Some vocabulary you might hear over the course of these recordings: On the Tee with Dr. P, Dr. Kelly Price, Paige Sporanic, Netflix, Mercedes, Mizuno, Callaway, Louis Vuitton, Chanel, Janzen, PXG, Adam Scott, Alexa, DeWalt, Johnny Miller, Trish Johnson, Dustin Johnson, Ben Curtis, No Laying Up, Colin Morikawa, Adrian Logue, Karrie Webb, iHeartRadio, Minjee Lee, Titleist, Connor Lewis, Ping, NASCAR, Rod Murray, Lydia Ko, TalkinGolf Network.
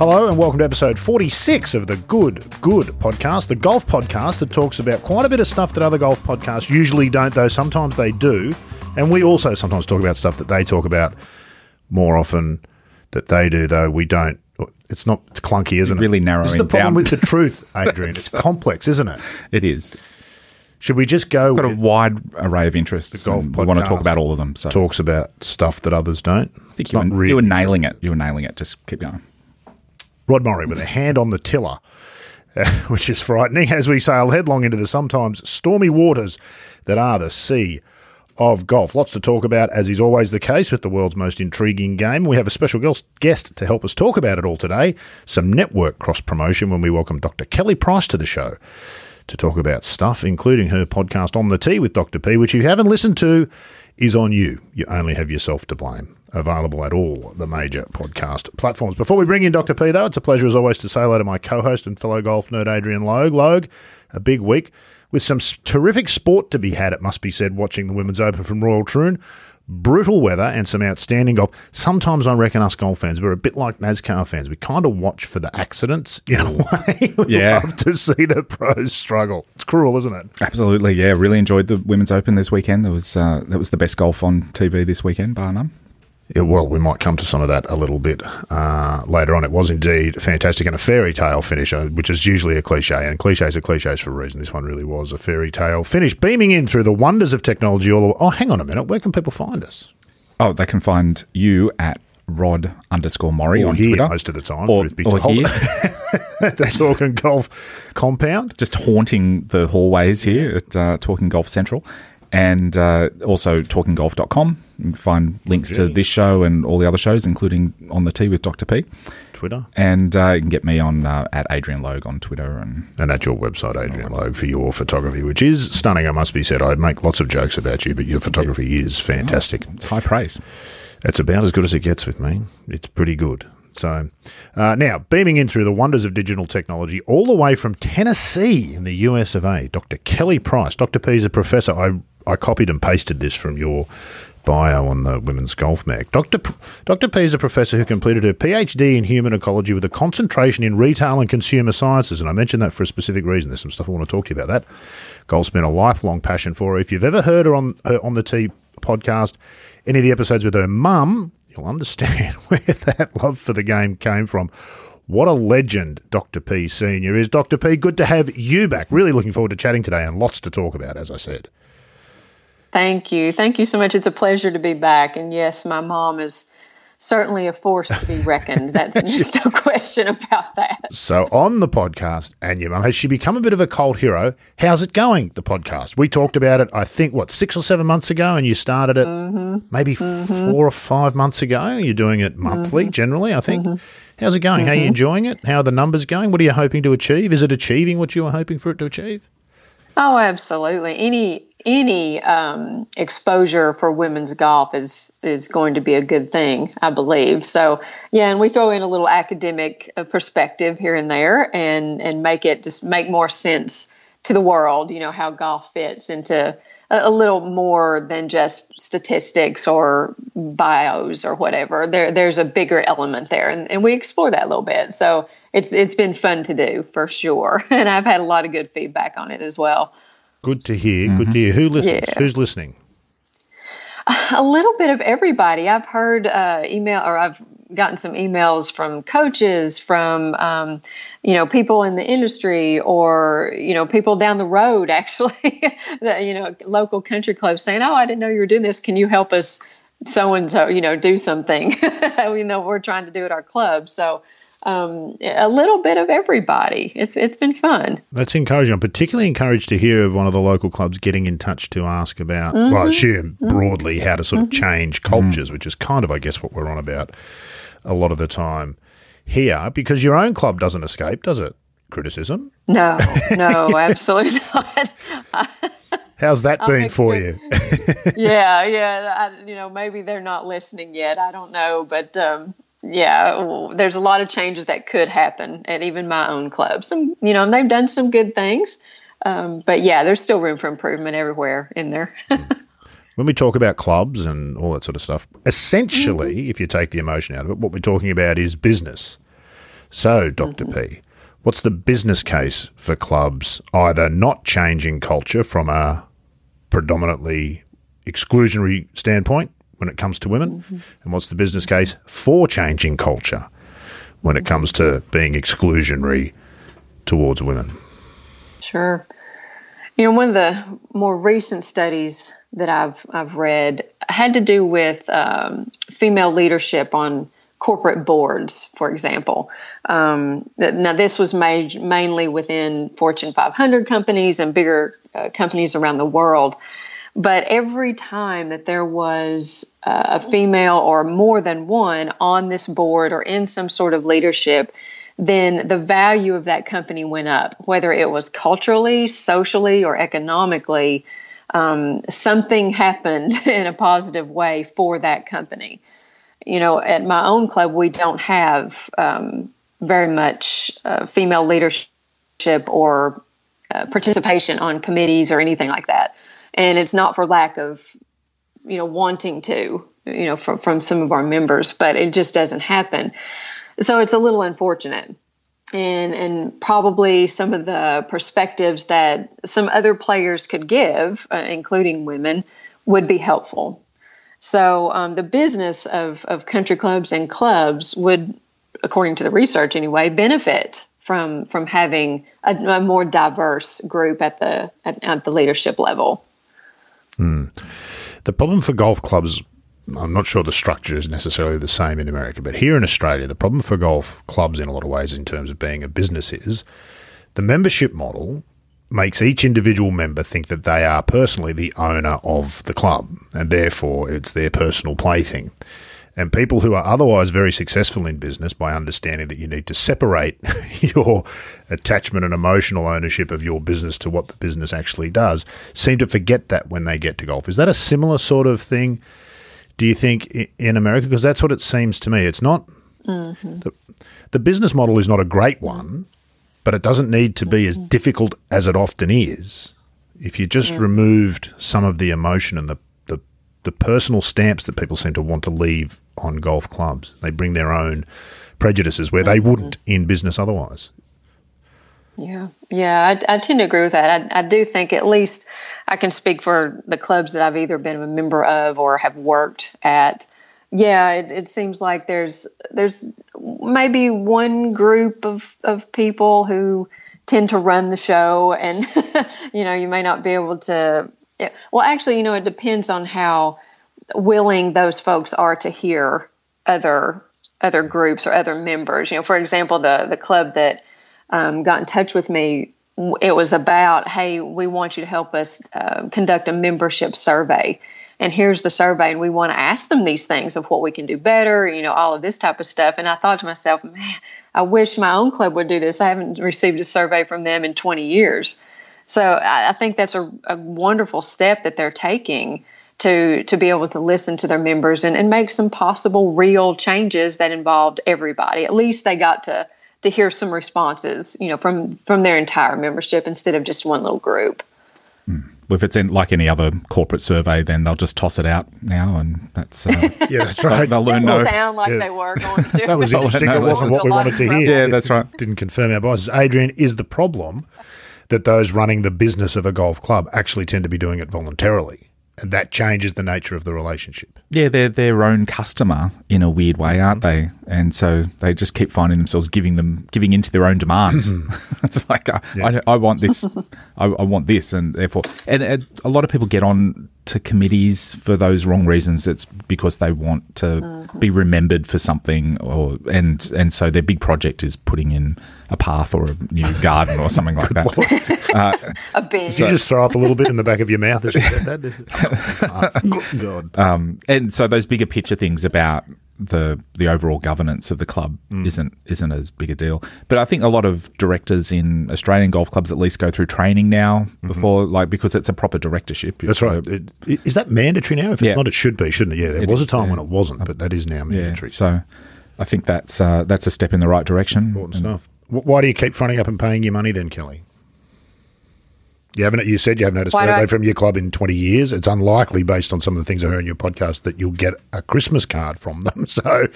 Hello and welcome to episode 46 of the Good Good Podcast, the golf podcast that talks about quite a bit of stuff that other golf podcasts usually don't, though sometimes they do. And we also sometimes talk about stuff that they talk about more often that they do, though we don't. It's not. It's clunky, isn't it? Really narrowing down. This is the problem with the truth, Adrian. It's complex, isn't it? It is. Should we just go? We've got a wide array of interests. The golf podcast, we want to talk about all of them. So talks about stuff that others don't. I think you were nailing it. You were nailing it. Just keep going. Rod Murray with a hand on the tiller, which is frightening as we sail headlong into the sometimes stormy waters that are the sea of golf. Lots to talk about, as is always the case with the world's most intriguing game. We have a special guest to help us talk about it all today, some network cross-promotion, when we welcome Dr. Kelly Price to the show to talk about stuff, including her podcast On the Tee with Dr. P, which if you haven't listened to, is on you. You only have yourself to blame. Available at all the major podcast platforms. Before we bring in Dr. P, though, it's a pleasure as always to say hello to my co-host and fellow golf nerd, Adrian Logue. Logue, a big week with some terrific sport to be had, it must be said, watching the Women's Open from Royal Troon. Brutal weather and some outstanding golf. Sometimes I reckon us golf fans, we're a bit like NASCAR fans. We kind of watch for the accidents in a way. Love to see the pros struggle. It's cruel, isn't it? Absolutely, yeah. Really enjoyed the Women's Open this weekend. That was the best golf on TV this weekend, bar none. Yeah, well, we might come to some of that a little bit later on. It was indeed fantastic and a fairy tale finish, which is usually a cliche, and cliches are cliches for a reason. This one really was a fairy tale finish, beaming in through the wonders of technology all the way. Oh, hang on a minute. Where can people find us? Oh, they can find you at Rod_Morry on Twitter. Most of the time. Or here. The Talking Golf compound. Just haunting the hallways here at Talking Golf Central. And also TalkingGolf.com. You can find links to this show and all the other shows, including On the Tee with Dr. P. Twitter. And you can get me on at Adrian Logue on Twitter. And at your website, Adrian Logue, for your photography, which is stunning, I must be said. I make lots of jokes about you, but your photography is fantastic. It's high praise. It's about as good as it gets with me. It's pretty good. So now, beaming in through the wonders of digital technology, all the way from Tennessee in the US of A, Dr. Kelly Price. Dr. P is a professor. I copied and pasted this from your bio on the Women's Golf Mag. Dr. P is a professor who completed her PhD in human ecology with a concentration in retail and consumer sciences, and I mentioned that for a specific reason. There's some stuff I want to talk to you about that. Golf's been a lifelong passion for her. If you've ever heard her on the Tee podcast, any of the episodes with her mum, you'll understand where that love for the game came from. What a legend Dr. P Sr. is. Dr. P, good to have you back. Really looking forward to chatting today and lots to talk about, as I said. Thank you. Thank you so much. It's a pleasure to be back. And yes, my mom is certainly a force to be reckoned. That's just no question about that. So on the podcast, and your mum, has she become a bit of a cult hero? How's it going, the podcast? We talked about it, I think, 6 or 7 months ago, and you started it maybe 4 or 5 months ago. You're doing it monthly, generally, I think. How's it going? How are you enjoying it? How are the numbers going? What are you hoping to achieve? Is it achieving what you were hoping for it to achieve? Oh, absolutely. Any exposure for women's golf is going to be a good thing, I believe. So, yeah, and we throw in a little academic perspective here and there and make it just make more sense to the world, you know, how golf fits into a little more than just statistics or bios or whatever. There's a bigger element there, and we explore that a little bit. So it's been fun to do for sure, and I've had a lot of good feedback on it as well. Good to hear. Good to hear. Who listens? Yeah. Who's listening? A little bit of everybody. I've heard I've gotten some emails from coaches, from people in the industry, or people down the road. Actually, local country clubs saying, "Oh, I didn't know you were doing this. Can you help us? So and so, do something. We're trying to do at our club." So. A little bit of everybody. It's been fun. That's encouraging. I'm particularly encouraged to hear of one of the local clubs getting in touch to ask about, well, I assume broadly, how to sort of change cultures, which is kind of, I guess, what we're on about a lot of the time here, because your own club doesn't escape, does it, criticism? No, absolutely not. How's that been for you? Yeah. Maybe they're not listening yet. I don't know, but yeah, there's a lot of changes that could happen at even my own club. Some, and they've done some good things, but yeah, there's still room for improvement everywhere in there. When we talk about clubs and all that sort of stuff, essentially, if you take the emotion out of it, what we're talking about is business. So, Dr. P, what's the business case for clubs either not changing culture from a predominantly exclusionary standpoint when it comes to women, and what's the business case for changing culture when it comes to being exclusionary towards women? Sure. You know, one of the more recent studies that I've read had to do with female leadership on corporate boards, for example. Now, this was made mainly within Fortune 500 companies and bigger companies around the world. But every time that there was a female or more than one on this board or in some sort of leadership, then the value of that company went up, whether it was culturally, socially, or economically. Something happened in a positive way for that company. You know, at my own club, we don't have very much female leadership or participation on committees or anything like that. And it's not for lack of, you know, wanting to, you know, from some of our members, but it just doesn't happen. So it's a little unfortunate. And probably some of the perspectives that some other players could give, including women, would be helpful. So the business of country clubs and clubs would, according to the research anyway, benefit from having a more diverse group at the leadership level. Mm. The problem for golf clubs, I'm not sure the structure is necessarily the same in America, but here in Australia, the problem for golf clubs in a lot of ways in terms of being a business is the membership model makes each individual member think that they are personally the owner of the club, and therefore it's their personal plaything. And people who are otherwise very successful in business, by understanding that you need to separate your attachment and emotional ownership of your business to what the business actually does, seem to forget that when they get to golf. Is that a similar sort of thing, do you think, in America? Because that's what it seems to me. It's not the business model is not a great one, but it doesn't need to be as difficult as it often is if you just removed some of the emotion and the personal stamps that people seem to want to leave on golf clubs. They bring their own prejudices where they wouldn't in business otherwise. Yeah, I tend to agree with that. I do think, at least I can speak for the clubs that I've either been a member of or have worked at. Yeah, it seems like there's maybe one group of people who tend to run the show, and you know, you may not be able to. Well, actually, you know, it depends on how willing those folks are to hear other groups or other members. You know, for example, the club that got in touch with me, it was about, hey, we want you to help us conduct a membership survey. And here's the survey, and we want to ask them these things of what we can do better, you know, all of this type of stuff. And I thought to myself, man, I wish my own club would do this. I haven't received a survey from them in 20 years. So I think that's a wonderful step that they're taking to be able to listen to their members and make some possible real changes that involved everybody. At least they got to hear some responses, you know, from their entire membership instead of just one little group. If it's in, like any other corporate survey, then they'll just toss it out now, and that's yeah, that's right. They'll learn no. Sound like they were going to. That was interesting. That wasn't what we wanted to hear. Yeah, that's right. Didn't confirm our biases. Adrian, is the problem that those running the business of a golf club actually tend to be doing it voluntarily? And that changes the nature of the relationship. Yeah, they're their own customer in a weird way, aren't they? And so they just keep finding themselves giving into their own demands. It's like, I want this, I want this, and therefore, and a lot of people get on to committees for those wrong reasons. It's because they want to be remembered for something, and so their big project is putting in a path or a new garden or something like that. A bin. So, you just throw up a little bit in the back of your mouth as you said that. Good God. And so those bigger picture things about the overall governance of the club isn't as big a deal. But I think a lot of directors in Australian golf clubs at least go through training now before, like, because it's a proper directorship. That's right. Is that mandatory now? If it's not, it should be, shouldn't it? Yeah, there was a time when it wasn't, but that is now mandatory. Yeah, so I think that's a step in the right direction. Important stuff. Why do you keep fronting up and paying your money then, Kelly? You said you haven't had a survey from your club in 20 years. It's unlikely, based on some of the things I heard in your podcast, that you'll get a Christmas card from them. So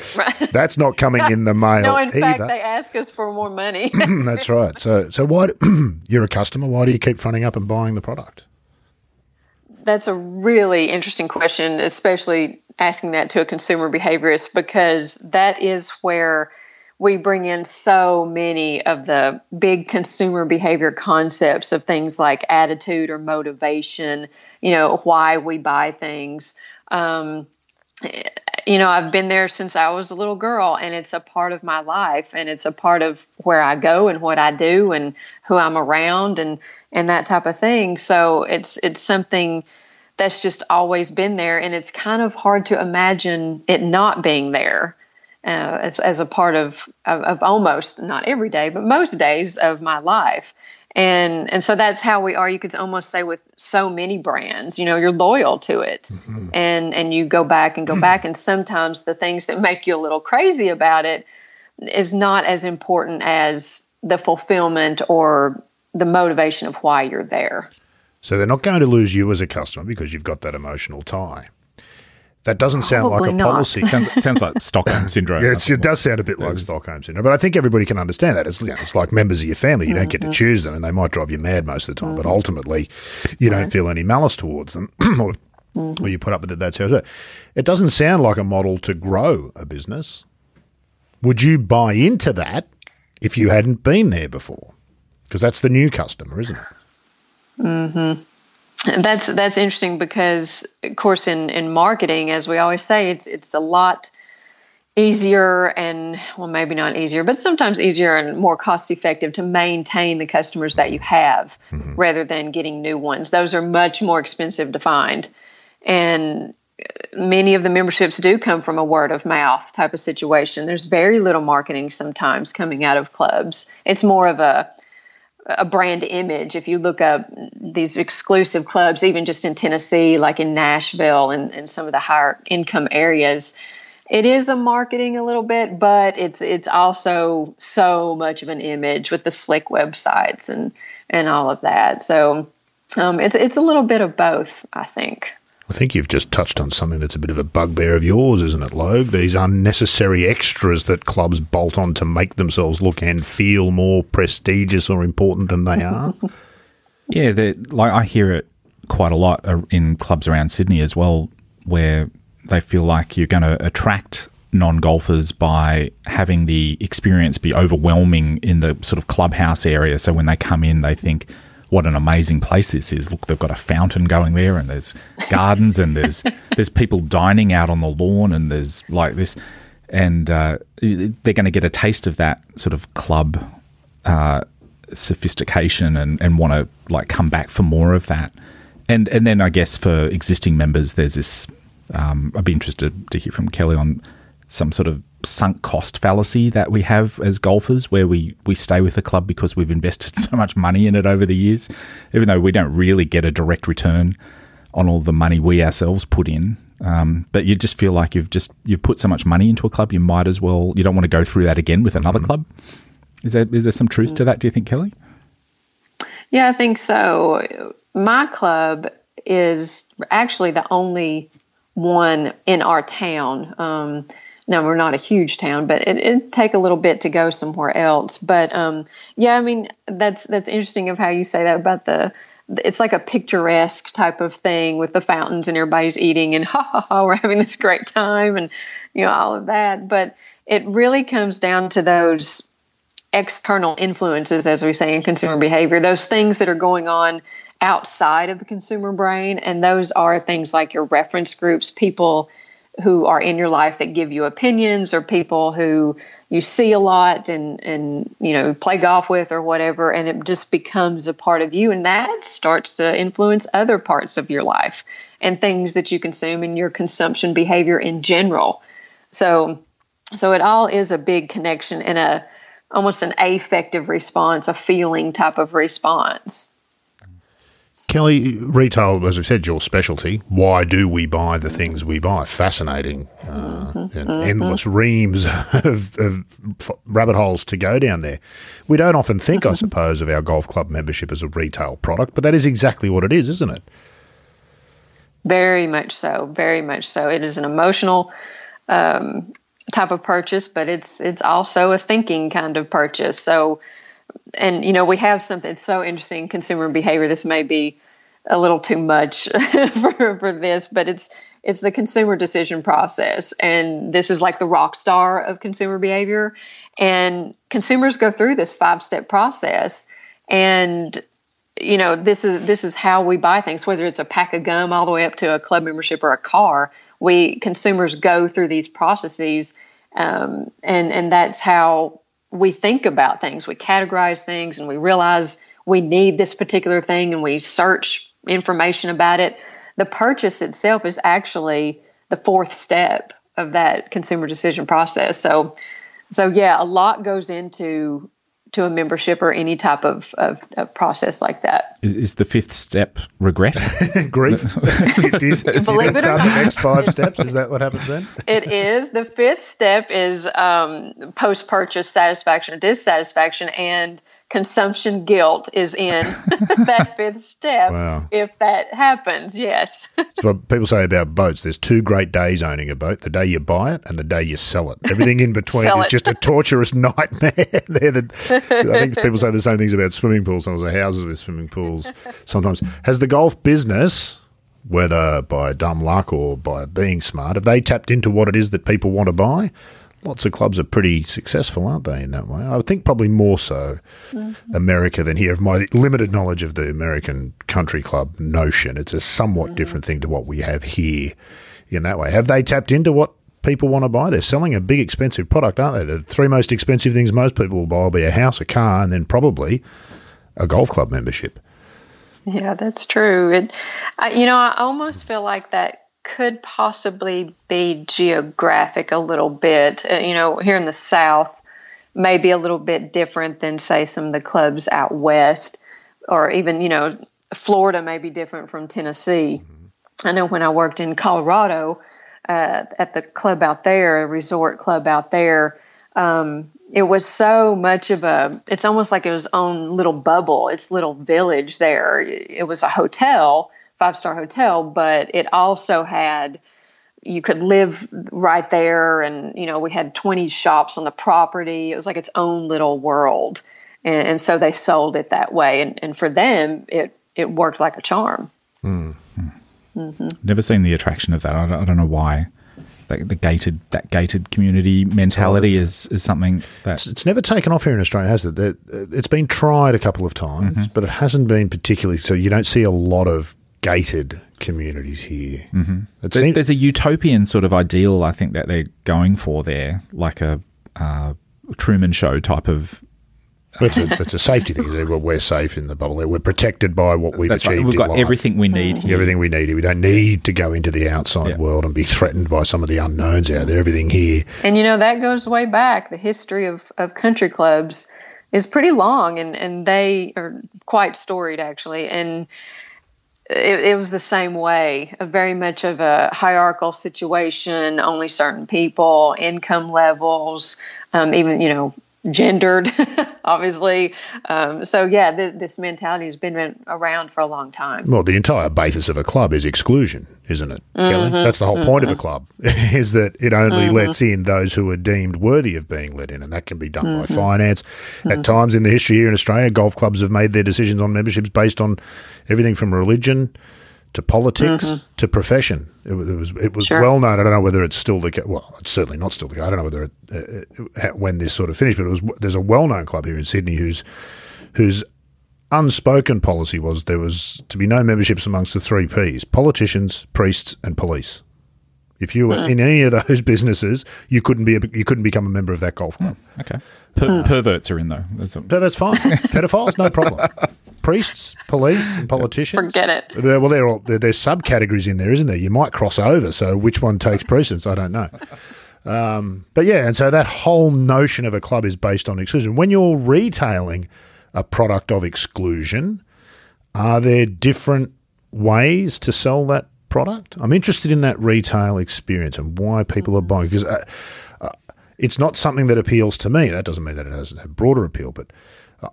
that's not coming in the mail. No, in fact, they ask us for more money. That's right. So why you're a customer. Why do you keep fronting up and buying the product? That's a really interesting question, especially asking that to a consumer behaviorist, because that is where we bring in so many of the big consumer behavior concepts of things like attitude or motivation, you know, why we buy things. You know, I've been there since I was a little girl, and it's a part of my life, and it's a part of where I go and what I do and who I'm around and that type of thing. So it's something that's just always been there, and it's kind of hard to imagine it not being there. As a part of almost, not every day, but most days of my life. And so that's how we are. You could almost say with so many brands, you know, you're loyal to it. Mm-hmm. And you go back. And sometimes the things that make you a little crazy about it is not as important as the fulfillment or the motivation of why you're there. So they're not going to lose you as a customer because you've got that emotional tie. That doesn't sound Probably like a not. Policy. Sounds like Stockholm syndrome. Yeah, it does sound a bit like Stockholm syndrome, but I think everybody can understand that. It's, you know, it's like members of your family. You don't get to choose them, and they might drive you mad most of the time, but ultimately you don't feel any malice towards them or you put up with it. That's how it doesn't sound like a model to grow a business. Would you buy into that if you hadn't been there before? Because that's the new customer, isn't it? Mm-hmm. That's interesting because, of course, in marketing, as we always say, it's a lot easier and, well, maybe not easier, but sometimes easier and more cost-effective to maintain the customers that you have rather than getting new ones. Those are much more expensive to find. And many of the memberships do come from a word-of-mouth type of situation. There's very little marketing sometimes coming out of clubs. It's more of a brand image. If you look up these exclusive clubs, even just in Tennessee, like in Nashville and some of the higher income areas, it is a marketing a little bit, but it's also so much of an image with the slick websites and all of that. So it's a little bit of both, I think. I think you've just touched on something that's a bit of a bugbear of yours, isn't it, Logue? These unnecessary extras that clubs bolt on to make themselves look and feel more prestigious or important than they are. Yeah, like I hear it quite a lot in clubs around Sydney as well, where they feel like you're going to attract non-golfers by having the experience be overwhelming in the sort of clubhouse area. So when they come in, they think, what an amazing place this is. Look, they've got a fountain going there and there's gardens and there's people dining out on the lawn and there's like this. And they're going to get a taste of that sort of club sophistication and want to like come back for more of that. And then I guess for existing members, there's this, I'd be interested to hear from Kelly on some sort of sunk cost fallacy that we have as golfers where we stay with the club because we've invested so much money in it over the years, even though we don't really get a direct return on all the money we ourselves put in. But you just feel like you've put so much money into a club, you might as well, you don't want to go through that again with another club. Is there some truth to that, do you think, Kelly? Yeah, I think so. My club is actually the only one in our town. Now, we're not a huge town, but it'd take a little bit to go somewhere else. But, yeah, I mean, that's interesting of how you say that about it's like a picturesque type of thing with the fountains and everybody's eating and, ha, ha, ha, we're having this great time and, you know, all of that. But it really comes down to those external influences, as we say in consumer behavior, those things that are going on outside of the consumer brain. And those are things like your reference groups, people who are in your life that give you opinions or people who you see a lot and you know, play golf with or whatever, and it just becomes a part of you, and that starts to influence other parts of your life and things that you consume and your consumption behavior in general. So it all is a big connection and almost an affective response, a feeling type of response. Kelly, retail, as we've said, your specialty. Why do we buy the things we buy? Fascinating. Endless reams of rabbit holes to go down there. We don't often think, I suppose, of our golf club membership as a retail product, but that is exactly what it is, isn't it? Very much so. Very much so. It is an emotional type of purchase, but it's also a thinking kind of purchase. So, and, you know, we have something so interesting, consumer behavior. This may be a little too much for this, but it's the consumer decision process. And this is like the rock star of consumer behavior. And consumers go through this 5-step process. And, you know, this is how we buy things, whether it's a pack of gum all the way up to a club membership or a car. We consumers go through these processes, and that's how we think about things. We categorize things, and we realize we need this particular thing, and we search information about it. The purchase itself is actually the 4th step of that consumer decision process. So yeah, a lot goes into a membership or any type of process like that. Is the 5th step regret? Grief? Believe it or not. The next 5 steps, is that what happens then? It is. The 5th step is post-purchase satisfaction or dissatisfaction, and consumption guilt is in that 5th step. Wow. If that happens, yes. It's what people say about boats. There's 2 great days owning a boat, the day you buy it and the day you sell it. Everything in between is just a torturous nightmare. I think people say the same things about swimming pools, sometimes houses with swimming pools. Sometimes has the golf business, whether by dumb luck or by being smart, have they tapped into what it is that people want to buy? Lots of clubs are pretty successful, aren't they, in that way? I think probably more so America than here. Of my limited knowledge of the American country club notion, it's a somewhat different thing to what we have here in that way. Have they tapped into what people want to buy? They're selling a big, expensive product, aren't they? The 3 most expensive things most people will buy will be a house, a car, and then probably a golf club membership. Yeah, that's true. I almost feel like that could possibly be geographic a little bit. Here in the South, maybe a little bit different than, say, some of the clubs out west, or even, Florida may be different from Tennessee. I know when I worked in Colorado at the club out there, a resort club out there, it was so much of it's almost like it was own little bubble, its little village there. It was a hotel, 5-star hotel, but it also had, you could live right there. And, we had 20 shops on the property. It was like its own little world. And so they sold it that way. And for them, it worked like a charm. Mm-hmm. Mm-hmm. Never seen the attraction of that. I don't know why. The gated community mentality is something that it's never taken off here in Australia, has it? It's been tried a couple of times, but it hasn't been particularly. So you don't see a lot of gated communities here. There's a utopian sort of ideal, I think, that they're going for there, like a Truman Show type of. It's a safety thing. We're safe in the bubble. We're protected by what we've achieved. Right. We've got everything we need here. Everything we need here. We don't need to go into the outside world and be threatened by some of the unknowns out there. Everything here. And, that goes way back. The history of country clubs is pretty long, and they are quite storied, actually. And it was the same way, very much of a hierarchical situation, only certain people, income levels, even, gendered, obviously. So, yeah, this mentality has been around for a long time. Well, the entire basis of a club is exclusion, isn't it, Kelly? That's the whole point of a club, is that it only lets in those who are deemed worthy of being let in, and that can be done by finance. At times in the history here in Australia, golf clubs have made their decisions on memberships based on everything from religion to politics, to profession. It was well known. I don't know whether it's still the case. Well, it's certainly not still the case. I don't know whether when this sort of finished, but there's a well-known club here in Sydney whose unspoken policy was there was to be no memberships amongst the 3 Ps, politicians, priests, and police. If you were in any of those businesses, you couldn't become a member of that golf club. Okay. Perverts are in, though. That's fine. Pedophiles, no problem. Priests, police, and politicians. Forget it. There's subcategories in there, isn't there? You might cross over, so which one takes precedence? I don't know. But yeah, and so that whole notion of a club is based on exclusion. When you're retailing a product of exclusion, Are there different ways to sell that product? I'm interested in that retail experience and why people are buying, because it's not something that appeals to me. That doesn't mean that it doesn't have broader appeal, but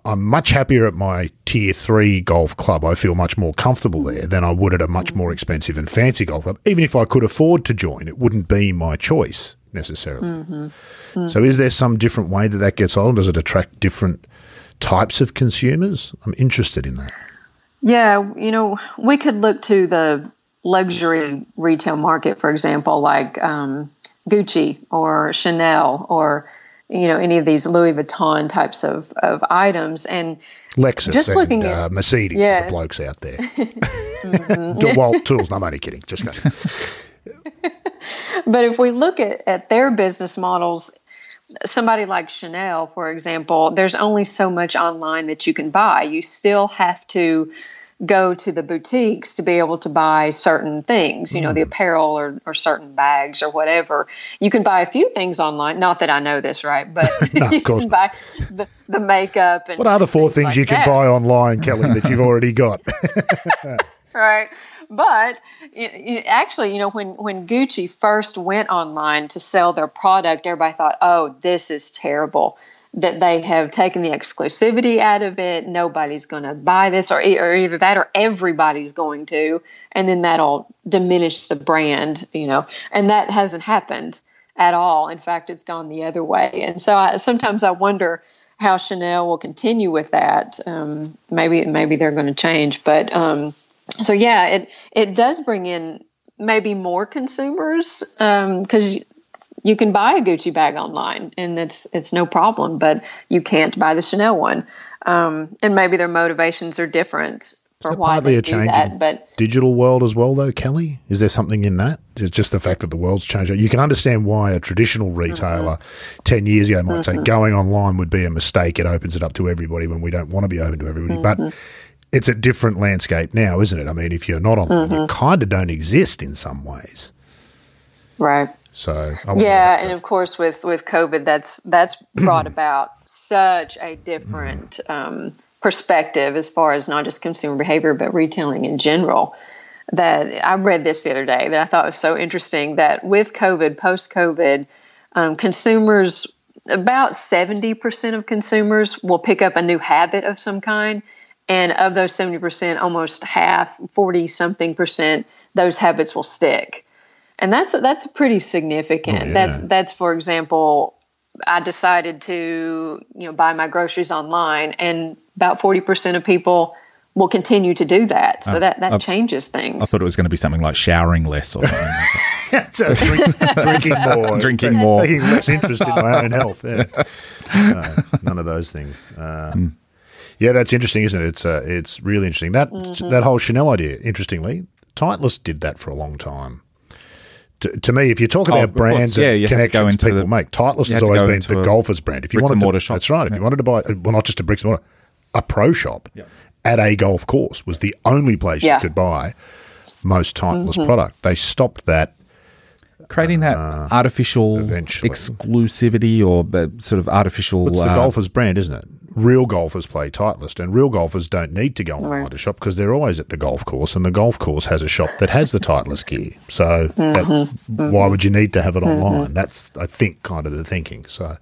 I'm much happier at my Tier 3 golf club. I feel much more comfortable there than I would at a much more expensive and fancy golf club. Even if I could afford to join, it wouldn't be my choice necessarily. Mm-hmm. Mm-hmm. So is there some different way that that gets on? Does it attract different types of consumers? I'm interested in that. Yeah, you know, we could look to the luxury retail market, for example, like Gucci or Chanel or any of these Louis Vuitton types of items, and Lexus, just looking at Mercedes, the blokes out there, DeWalt tools. No, I'm only kidding. Just kidding. But if we look at their business models, somebody like Chanel, for example, there's only so much online that you can buy. You still have to go to the boutiques to be able to buy certain things, the apparel or certain bags or whatever. You can buy a few things online. Not that I know this, right? But no, you can buy the makeup. And what are the four things like you can buy online, Kelly, that you've already got? Right. But actually, when Gucci first went online to sell their product, everybody thought, oh, this is terrible, that they have taken the exclusivity out of it. Nobody's going to buy this, or either that or everybody's going to, and then that'll diminish the brand, and that hasn't happened at all. In fact, it's gone the other way. And so sometimes I wonder how Chanel will continue with that. Maybe they're going to change, but so yeah, it does bring in maybe more consumers, because you can buy a Gucci bag online, and it's no problem, but you can't buy the Chanel one. And maybe their motivations are different for why they do that. But digital world as well, though, Kelly, is there something in that? It's just the fact that the world's changed. You can understand why a traditional retailer 10 years ago might say going online would be a mistake. It opens it up to everybody when we don't want to be open to everybody, but it's a different landscape now, isn't it? I mean, if you're not online, you kind of don't exist in some ways, right? So and of course with COVID, that's brought about such a different perspective as far as not just consumer behavior but retailing in general. That I read this the other day that I thought was so interesting, that with COVID, post-COVID, consumers, about 70% of consumers will pick up a new habit of some kind. And of those 70%, almost half, 40-something%, those habits will stick, and that's pretty significant. Oh, yeah. That's for example, I decided to buy my groceries online, and about 40% of people will continue to do that. So that changes things. I thought it was going to be something like showering less or something. So drinking more, taking less interest in my own health. Yeah. No, none of those things. Yeah, that's interesting, isn't it? It's really interesting. That whole Chanel idea, interestingly, Titleist did that for a long time. To me, if you talk about brands and connections people make, Titleist has always been the golfer's brand. If you wanted to, shop. That's right. If you wanted to buy, well, not just a bricks and mortar, a pro shop at a golf course was the only place you could buy most Titleist product. They stopped that. Creating that artificial exclusivity or sort of artificial. It's the golfer's brand, isn't it? Real golfers play Titleist, and real golfers don't need to go online to shop because they're always at the golf course, and the golf course has a shop that has the Titleist gear. So why would you need to have it online? That's, I think, kind of the thinking. So,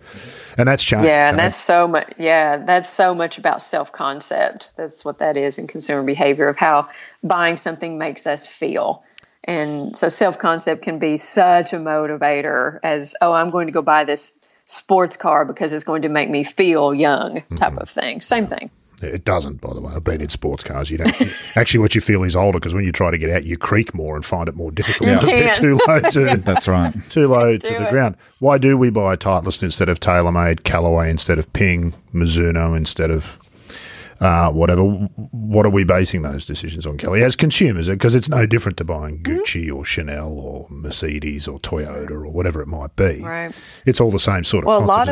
and that's changed. Yeah, and that's so much. Yeah, that's so much about self-concept. That's what that is in consumer behavior, of how buying something makes us feel. And so self-concept can be such a motivator as, oh, I'm going to go buy this sports car because it's going to make me feel young type of thing. Same thing. It doesn't, by the way. I've been in sports cars. You don't actually, what you feel is older, because when you try to get out, you creak more and find it more difficult because they're too low to that's right. Too low to the ground. Why do we buy Titleist instead of TaylorMade, Callaway instead of Ping, Mizuno instead of whatever? What are we basing those decisions on, Kelly, as consumers? Because it's no different to buying Gucci or Chanel or Mercedes or Toyota or whatever it might be. Right. It's all the same sort of concept.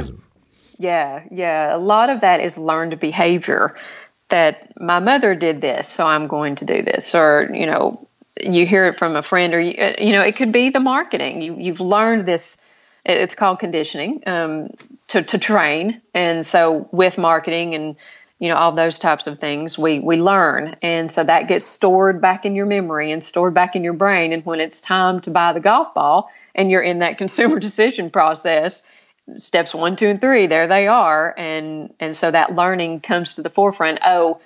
A lot of that is learned behavior, that my mother did this, so I'm going to do this. Or, you hear it from a friend, or, it could be the marketing. You've learned this. It's called conditioning, to train. And so with marketing and you know, all those types of things we learn. And so that gets stored back in your memory and stored back in your brain. And when it's time to buy the golf ball and you're in that consumer decision process, steps 1, 2, and 3, there they are. And so that learning comes to the forefront. Oh,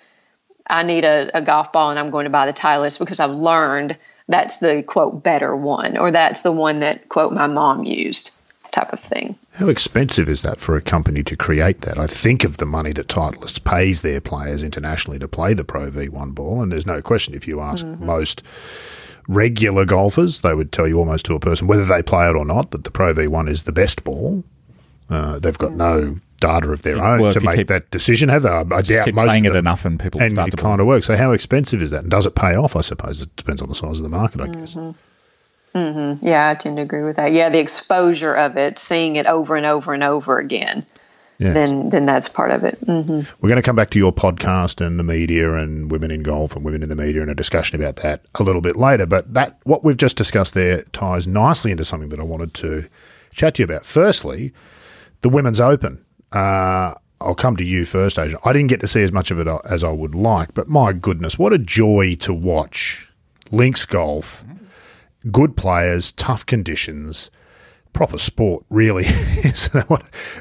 I need a golf ball and I'm going to buy the Titleist because I've learned that's the, quote, better one, or that's the one that, quote, my mom used, type of thing. How expensive is that for a company to create that? I think of the money that Titleist pays their players internationally to play the Pro V1 ball, and there's no question if you ask most regular golfers, they would tell you almost to a person, whether they play it or not, that the Pro V1 is the best ball. They've got no data of their own to make that decision, have they? I doubt keep most saying of it enough and people and start to it kind of work. So how expensive is that? And does it pay off, I suppose? It depends on the size of the market, I guess. Yeah, I tend to agree with that. Yeah, the exposure of it, seeing it over and over and over again, then that's part of it. We're going to come back to your podcast and the media and women in golf and women in the media and a discussion about that a little bit later. But that what we've just discussed there ties nicely into something that I wanted to chat to you about. Firstly, the Women's Open. I'll come to you first, Adrian. I didn't get to see as much of it as I would like, but my goodness, what a joy to watch links golf, good players, tough conditions, proper sport, really.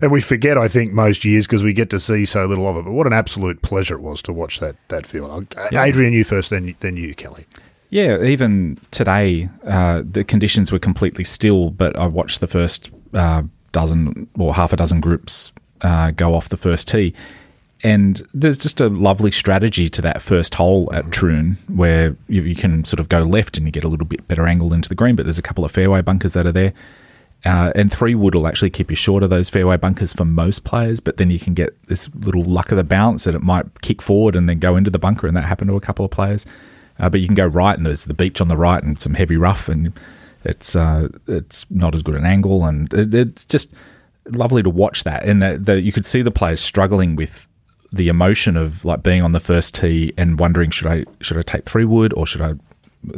And we forget, I think, most years because we get to see so little of it, but what an absolute pleasure it was to watch that field. Adrian, you first, then you, Kelly. Yeah, even today, the conditions were completely still, but I watched the first dozen or half a dozen groups go off the first tee. And there's just a lovely strategy to that first hole at Troon where you can sort of go left and you get a little bit better angle into the green, but there's a couple of fairway bunkers that are there. And 3-wood will actually keep you short of those fairway bunkers for most players, but then you can get this little luck of the bounce that it might kick forward and then go into the bunker, and that happened to a couple of players. But you can go right, and there's the beach on the right and some heavy rough, and it's not as good an angle, and it's just lovely to watch that. And you could see the players struggling with the emotion of like being on the first tee and wondering, should I take 3-wood or should I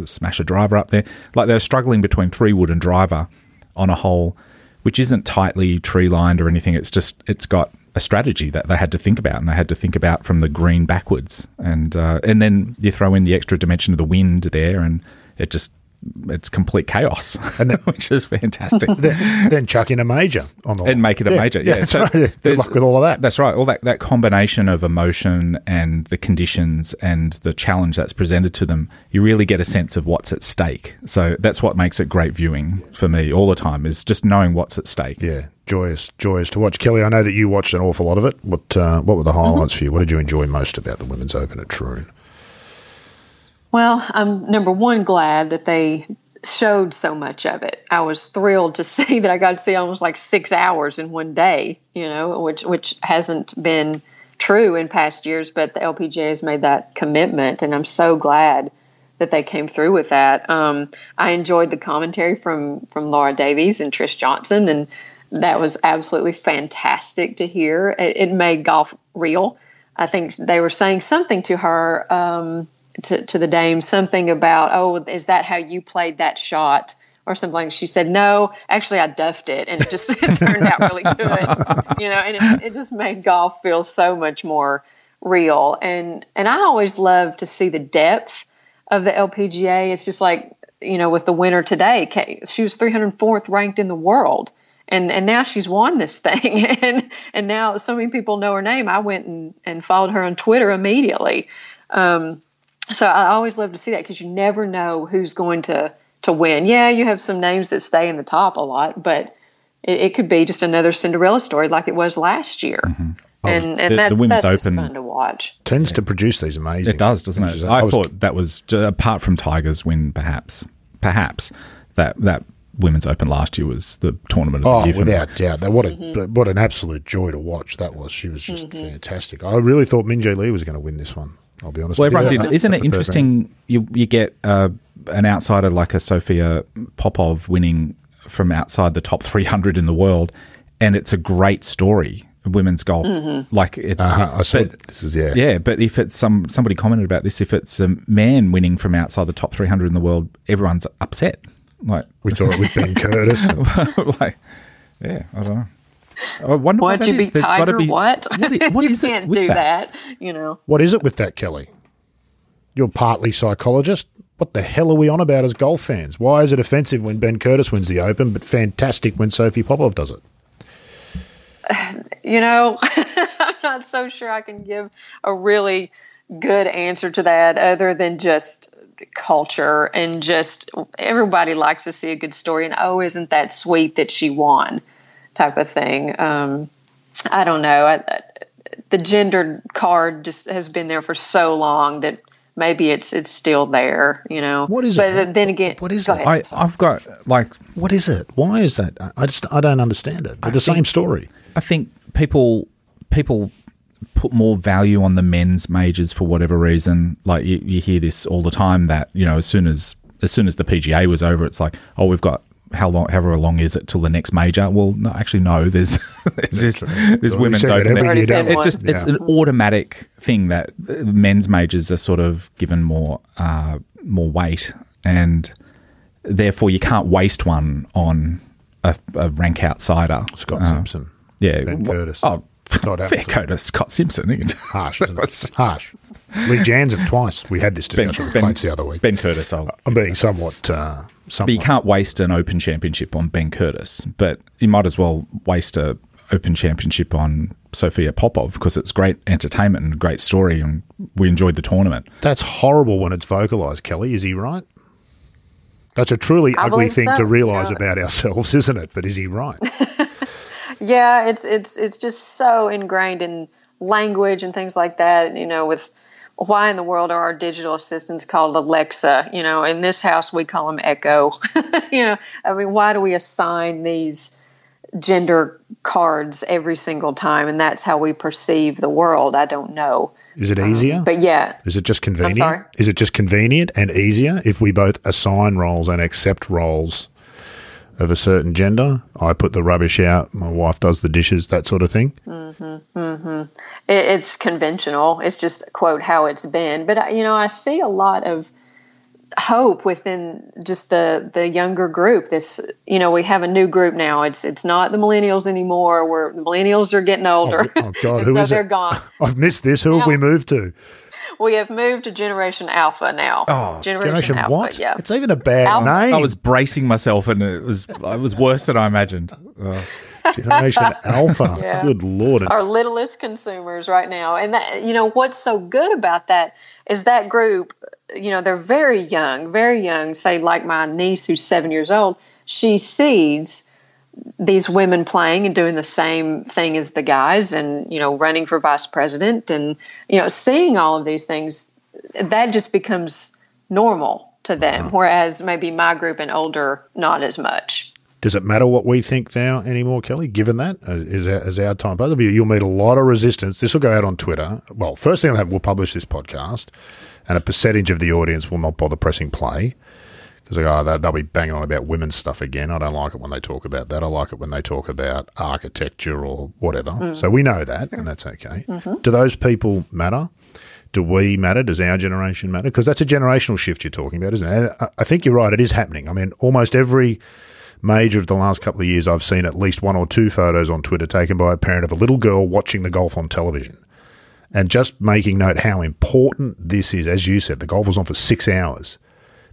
smash a driver up there? Like they're struggling between 3-wood and driver on a hole which isn't tightly tree lined or anything. It's just it's got a strategy that they had to think about, and they had to think about from the green backwards, and then you throw in the extra dimension of the wind there, and it just. It's complete chaos, and then, which is fantastic. Then chuck in a major on the line. And make it a major. Yeah, that's so right. Good luck with all of that. That's right. All that combination of emotion and the conditions and the challenge that's presented to them, you really get a sense of what's at stake. So that's what makes it great viewing for me all the time, is just knowing what's at stake. Yeah, joyous to watch. Kelly, I know that you watched an awful lot of it. What were the highlights for you? What did you enjoy most about the Women's Open at Troon? Well, I'm, number one, glad that they showed so much of it. I was thrilled to see that I got to see almost like 6 hours in one day, you know, which hasn't been true in past years, but the LPGA has made that commitment, and I'm so glad that they came through with that. I enjoyed the commentary from Laura Davies and Trish Johnson, and that was absolutely fantastic to hear. It made golf real. I think they were saying something to her to the dame, something about, oh, is that how you played that shot or something? Like she said, no, actually I duffed it, and it just turned out really good, you know, and it just made golf feel so much more real. And I always love to see the depth of the LPGA. It's just like, you know, with the winner today, she was 304th ranked in the world. And now she's won this thing. And now so many people know her name. I went and followed her on Twitter immediately. So I always love to see that, because you never know who's going to win. Yeah, you have some names that stay in the top a lot, but it could be just another Cinderella story like it was last year. Mm-hmm. And the Women's Open fun to watch. Tends to produce these amazing. It does, doesn't it? I thought that was, apart from Tiger's win, perhaps that Women's Open last year was the tournament of the year. Oh, without doubt. What an absolute joy to watch that was. She was just fantastic. I really thought Minjee Lee was going to win this one. I'll be honest with you. Isn't it interesting you get an outsider like a Sophia Popov winning from outside the top 300 in the world, and it's a great story, women's golf. Like it, but if it's somebody commented about this, if it's a man winning from outside the top 300 in the world, everyone's upset. Like we saw it with Ben Curtis. I don't know. I wonder why that is. There's got to be what is it? You can't do that, you know. What is it with that, Kelly? You're partly psychologist. What the hell are we on about as golf fans? Why is it offensive when Ben Curtis wins the Open, but fantastic when Sophia Popov does it? You know, I'm not so sure I can give a really good answer to that other than just culture and just everybody likes to see a good story and, oh, isn't that sweet that she won type of thing. I don't know. The gender card just has been there for so long that maybe it's still there, you know. What is it? But then again, what is it? I've got like, what is it? Why is that? I don't understand it. They're the same story. I think people put more value on the men's majors for whatever reason. Like you hear this all the time that, you know, as soon as the PGA was over, it's like, oh, we've got however long is it till the next major? Well, no, actually, no. There's Women's Open. It's an automatic thing that the men's majors are sort of given more weight, and therefore you can't waste one on a rank outsider. Scott Simpson, yeah, Ben Curtis. Oh, fair code to Scott Simpson. Harsh, isn't it? Harsh. Lee Janzen twice. We had this discussion with Plates the other week. Ben Curtis. I'm being somewhat. But you can't waste an Open Championship on Ben Curtis, but you might as well waste an Open Championship on Sophia Popov because it's great entertainment and a great story, and we enjoyed the tournament. That's horrible when it's vocalised, Kelly. Is he right? That's a truly ugly thing to realise about ourselves, isn't it? But is he right? Yeah, it's just so ingrained in language and things like that, you know, with – why in the world are our digital assistants called Alexa? You know, in this house, we call them Echo. You know, I mean, why do we assign these gender cards every single time? And that's how we perceive the world. I don't know. Is it easier? But yeah. Is it just convenient? I'm sorry? Is it just convenient and easier if we both assign roles and accept roles of a certain gender? I put the rubbish out, my wife does the dishes, that sort of thing. Mm-hmm, mm-hmm. It's conventional. It's just, quote, how it's been. But, you know, I see a lot of hope within just the younger group. This, you know, we have a new group now. It's not the millennials anymore. The millennials are getting older. Oh God, who so is they're it? Gone. I've missed this. Who have we moved to? We have moved to Generation Alpha now. Oh, Generation Alpha, what? Yeah. It's even a bad name. I was bracing myself, and it was worse than I imagined. Generation Alpha. Yeah. Good Lord. Our littlest consumers right now. And, that, you know, what's so good about that is that group, you know, they're very young, say like my niece who's 7 years old, she sees these women playing and doing the same thing as the guys and, you know, running for vice president and, you know, seeing all of these things, that just becomes normal to them, whereas maybe my group and older, not as much. Does it matter what we think now anymore, Kelly, given that as our time? You'll meet a lot of resistance. This will go out on Twitter. Well, first thing will happen, we'll publish this podcast, and a percentage of the audience will not bother pressing play. Because they'll be banging on about women's stuff again. I don't like it when they talk about that. I like it when they talk about architecture or whatever. Mm. So we know that, and that's okay. Mm-hmm. Do those people matter? Do we matter? Does our generation matter? Because that's a generational shift you're talking about, isn't it? And I think you're right. It is happening. I mean, almost every major of the last couple of years, I've seen at least one or two photos on Twitter taken by a parent of a little girl watching the golf on television. And just making note how important this is. As you said, the golf was on for 6 hours.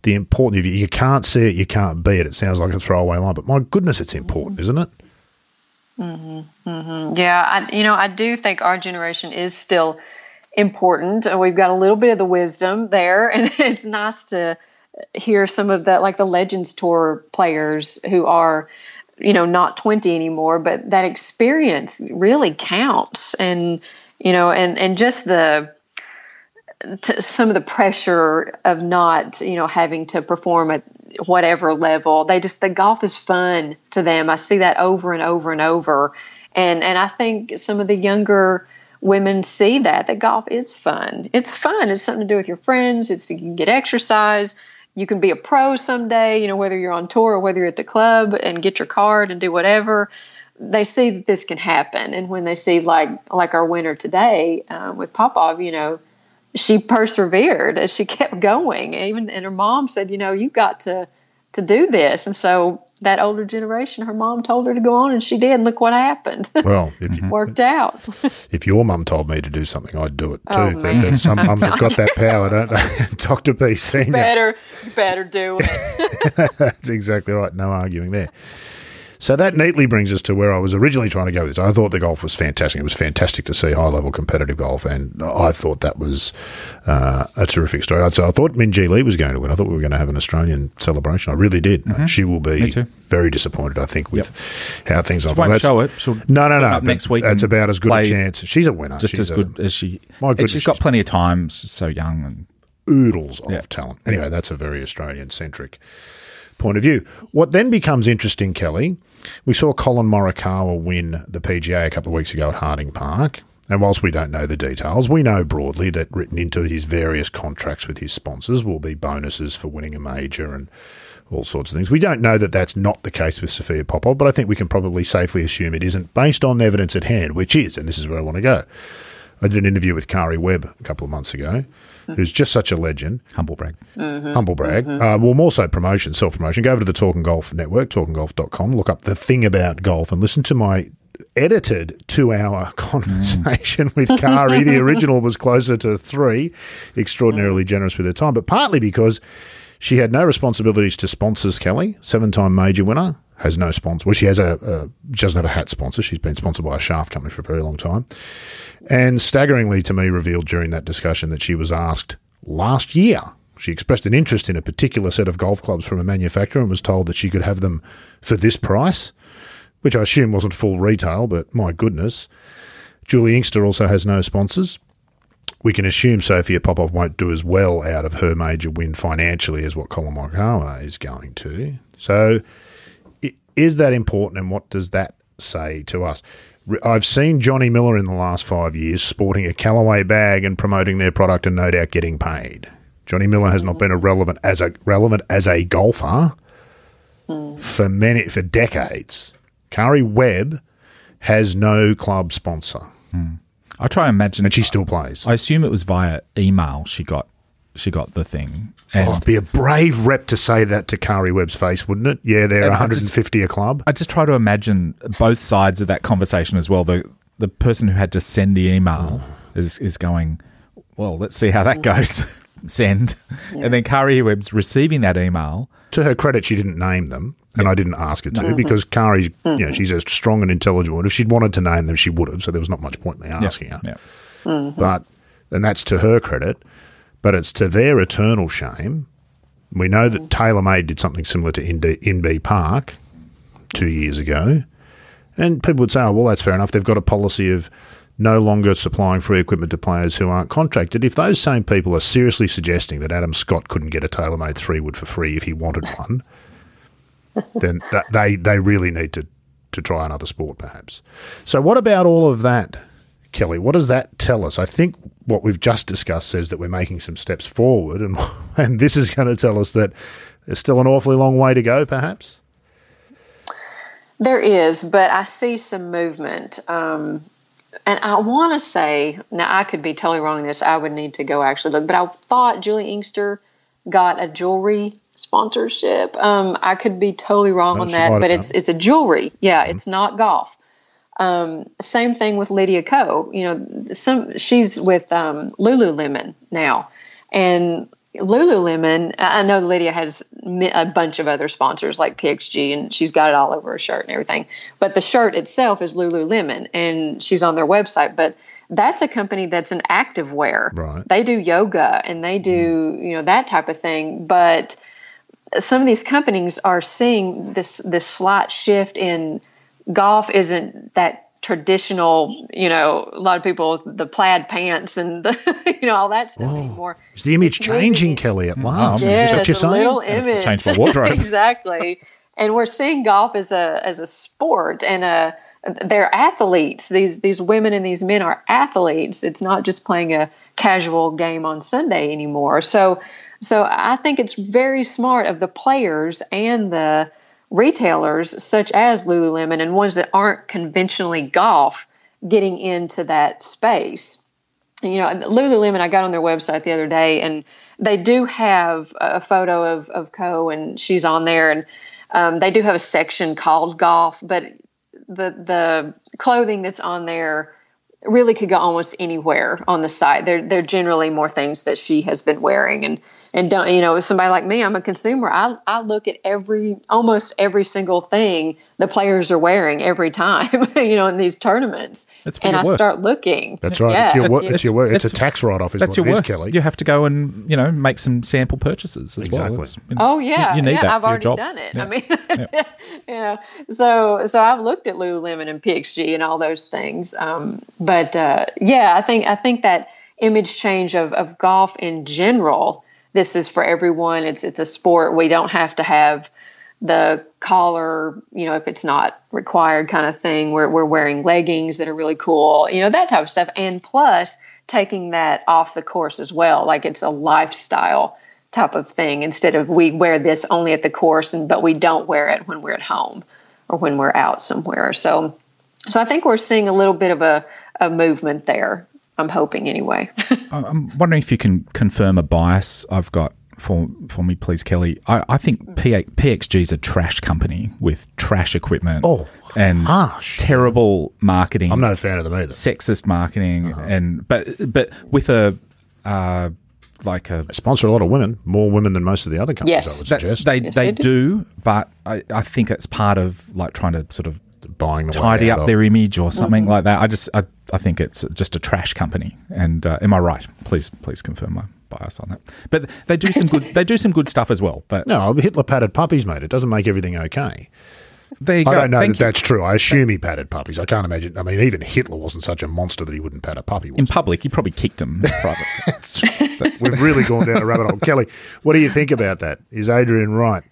The important, if you can't see it, you can't be it. It sounds like a throwaway line, but my goodness, it's important, isn't it? Mm-hmm, mm-hmm. Yeah, I do think our generation is still important. We've got a little bit of the wisdom there, and it's nice to hear some of that, like the Legends Tour players who are, you know, not 20 anymore, but that experience really counts. And, you know, and just the... some of the pressure of not, you know, having to perform at whatever level. The golf is fun to them. I see that over and over and over. And I think some of the younger women see that golf is fun. It's fun. It's something to do with your friends. You can get exercise. You can be a pro someday, you know, whether you're on tour or whether you're at the club, and get your card and do whatever. They see that this can happen. And when they see like our winner today with Popov, you know, she persevered as she kept going. And her mom said, you know, you've got to do this. And so that older generation, her mom told her to go on, and she did. And look what happened. Well, if you, worked out. If your mum told me to do something, I'd do it too. Oh, some mums have got that power, don't they? Dr. P. Senior. Better do it. That's exactly right. No arguing there. So that neatly brings us to where I was originally trying to go with this. I thought the golf was fantastic. It was fantastic to see high-level competitive golf, and I thought that was a terrific story. So I thought Minjee Lee was going to win. I thought we were going to have an Australian celebration. I really did. Mm-hmm. She will be very disappointed, I think, with how things are. She won't show it. She'll no. Next week, that's about as good a chance. She's a winner. Just as good as she – my goodness. She's got plenty of time. She's so young. And oodles of talent. Anyway, that's a very Australian-centric point of view. What then becomes interesting, Kelly, we saw Colin Morikawa win the PGA a couple of weeks ago at Harding Park, and whilst we don't know the details, we know broadly that written into his various contracts with his sponsors will be bonuses for winning a major and all sorts of things. We don't know that that's not the case with Sophia Popov, but I think we can probably safely assume it isn't based on evidence at hand, which is, and this is where I want to go, I did an interview with Karrie Webb a couple of months ago, who's just such a legend. Humble brag. Mm-hmm. Humble brag. Mm-hmm. Well, more so promotion, self-promotion. Go over to the Talking Golf Network, TalkingGolf.com, look up The Thing About Golf and listen to my edited 2-hour conversation with Karrie. The original was closer to 3, extraordinarily generous with her time, but partly because she had no responsibilities to sponsors, Kelly, 7-time major winner. Has no sponsor. Well, she has she doesn't have a hat sponsor. She's been sponsored by a shaft company for a very long time. And staggeringly to me revealed during that discussion that she was asked last year. She expressed an interest in a particular set of golf clubs from a manufacturer and was told that she could have them for this price, which I assume wasn't full retail, but my goodness. Julie Inkster also has no sponsors. We can assume Sophia Popov won't do as well out of her major win financially as what Colin Morikawa is going to. So is that important, and what does that say to us? I've seen Johnny Miller in the last 5 years sporting a Callaway bag and promoting their product and no doubt getting paid. Johnny Miller has not been relevant as a golfer for decades. Karrie Webb has no club sponsor. I try and imagine, and she still plays. I assume it was via email she got the thing. And it'd be a brave rep to say that to Karrie Webb's face, wouldn't it? Yeah, they're 150 a club. I just try to imagine both sides of that conversation as well. The person who had to send the email is going, well, let's see how that goes. Send. Yeah. And then Karrie Webb's receiving that email. To her credit, she didn't name them, and I didn't ask her to because Kari's, she's a strong and intelligent woman. If she'd wanted to name them, she would have, so there was not much point in me asking her. Yeah. But, and that's to her credit. But it's to their eternal shame. We know that TaylorMade did something similar to Inbee Park 2 years ago. And people would say, oh, well, that's fair enough. They've got a policy of no longer supplying free equipment to players who aren't contracted. If those same people are seriously suggesting that Adam Scott couldn't get a TaylorMade 3-wood for free if he wanted one, then they really need to try another sport perhaps. So what about all of that, Kelly? What does that tell us? I think what we've just discussed says that we're making some steps forward, and this is going to tell us that there's still an awfully long way to go, perhaps? There is, but I see some movement. And I want to say, now I could be totally wrong in this. I would need to go actually look. But I thought Julie Inkster got a jewelry sponsorship. I could be totally wrong on that, but it's a jewelry. Yeah, it's not golf. Same thing with Lydia Ko. You know, she's with Lululemon now, and Lululemon. I know Lydia has a bunch of other sponsors like PXG, and she's got it all over her shirt and everything. But the shirt itself is Lululemon, and she's on their website. But that's a company that's an active wear. Right. They do yoga and they do that type of thing, but some of these companies are seeing this slight shift in. Golf isn't that traditional, a lot of people, the plaid pants and the, all that stuff anymore. Is the image changing, Kelly, at last? Yes, is that what you're saying? Image. I have to change my wardrobe. Exactly. And we're seeing golf as a sport, and they're athletes. These women and these men are athletes. It's not just playing a casual game on Sunday anymore. So I think it's very smart of the players and the retailers such as Lululemon and ones that aren't conventionally golf getting into that space. Lululemon, I got on their website the other day, and they do have a photo of Ko, and she's on there, and They do have a section called golf, but the clothing that's on there really could go almost anywhere on the site. They're generally more things that she has been wearing, and don't, you know, as somebody like me, I'm a consumer. I look at almost every single thing the players are wearing every time, you know, in these tournaments. And I start looking. That's right. Yeah. It's your work. It's a tax write-off is what it is, Kelly. You have to go and, you know, make some sample purchases as well. Exactly. Oh, yeah. You need that I've for already your job. Done it. Yeah. I mean, yeah. You know, so I've looked at Lululemon and PXG and all those things. I think that image change of golf in general, this is for everyone. It's a sport. We don't have to have the collar, you know, if it's not required kind of thing. We're wearing leggings that are really cool, you know, that type of stuff. And plus taking that off the course as well. Like it's a lifestyle type of thing instead of we wear this only at the course but we don't wear it when we're at home or when we're out somewhere. So I think we're seeing a little bit of a movement there. I'm hoping anyway. I'm wondering if you can confirm a bias I've got for me, please, Kelly. I think PXG is a trash company with trash equipment and harsh. Terrible marketing. I'm not a fan of them either. Sexist marketing but with a They sponsor a lot of women, more women than most of the other companies. Yes, I would suggest they do. But I think that's part of like trying to sort of tidy up their image or something like that. I think it's just a trash company. And am I right? Please confirm my bias on that. But they do some good. They do some good stuff as well. But no, Hitler patted puppies, mate. It doesn't make everything okay. I don't know that's true. I assume he patted puppies. I can't imagine. I mean, even Hitler wasn't such a monster that he wouldn't pat a puppy. In public, he probably kicked him. Privately. We've really gone down a rabbit hole. Kelly, what do you think about that? Is Adrian right?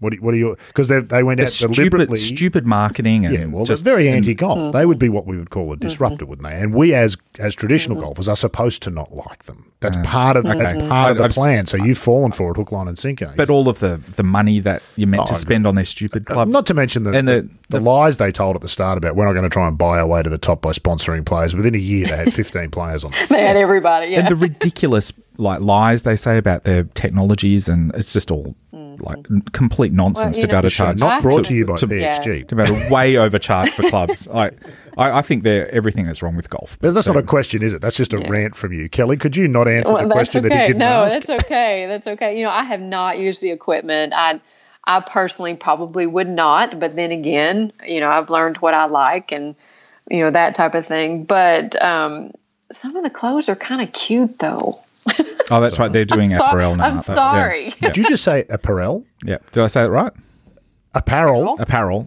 What are your – because they went out deliberately – Stupid marketing. And yeah, well, just very anti-golf. They would be what we would call a disruptor, wouldn't they? And we as traditional golfers are supposed to not like them. That's part of the plan. So you've fallen for it, hook, line and sinker. But all of the money that you're meant to spend on their stupid clubs. Not to mention the lies they told at the start about we're not going to try and buy our way to the top by sponsoring players. Within a year, they had 15 players on them. They had everybody, yeah. And the ridiculous lies they say about their technologies, and it's just all – like complete nonsense to be overcharged. Not brought to you by PXG. About way overcharged for clubs. I think they're everything that's wrong with golf. But that's not a question, is it? That's just a rant from you, Kelly. Could you not answer the question that he didn't ask? No, that's okay. That's okay. You know, I have not used the equipment. I personally probably would not. But then again, you know, I've learned what I like and you know that type of thing. But some of the clothes are kind of cute though. Oh, that's right. They're doing apparel now. I'm sorry. Yeah. Did you just say apparel? Yeah. Did I say it right? Apparel. Apparel.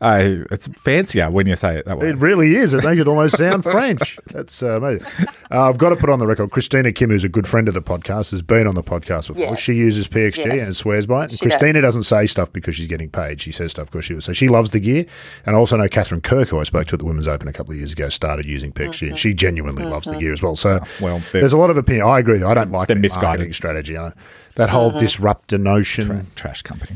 It's fancier when you say it that way. It really is. It makes it almost sound French. That's amazing. I've got to put on the record, Christina Kim, who's a good friend of the podcast, has been on the podcast before. Yes. She uses PXG and swears by it. And Christina doesn't say stuff because she's getting paid. She says stuff because she was. So she loves the gear. And I also know Catherine Kirk, who I spoke to at the Women's Open a couple of years ago, started using PXG. And she genuinely loves the gear as well. So there's a lot of opinion. I agree. I don't like the misguiding strategy. That whole disruptor notion. Trash company.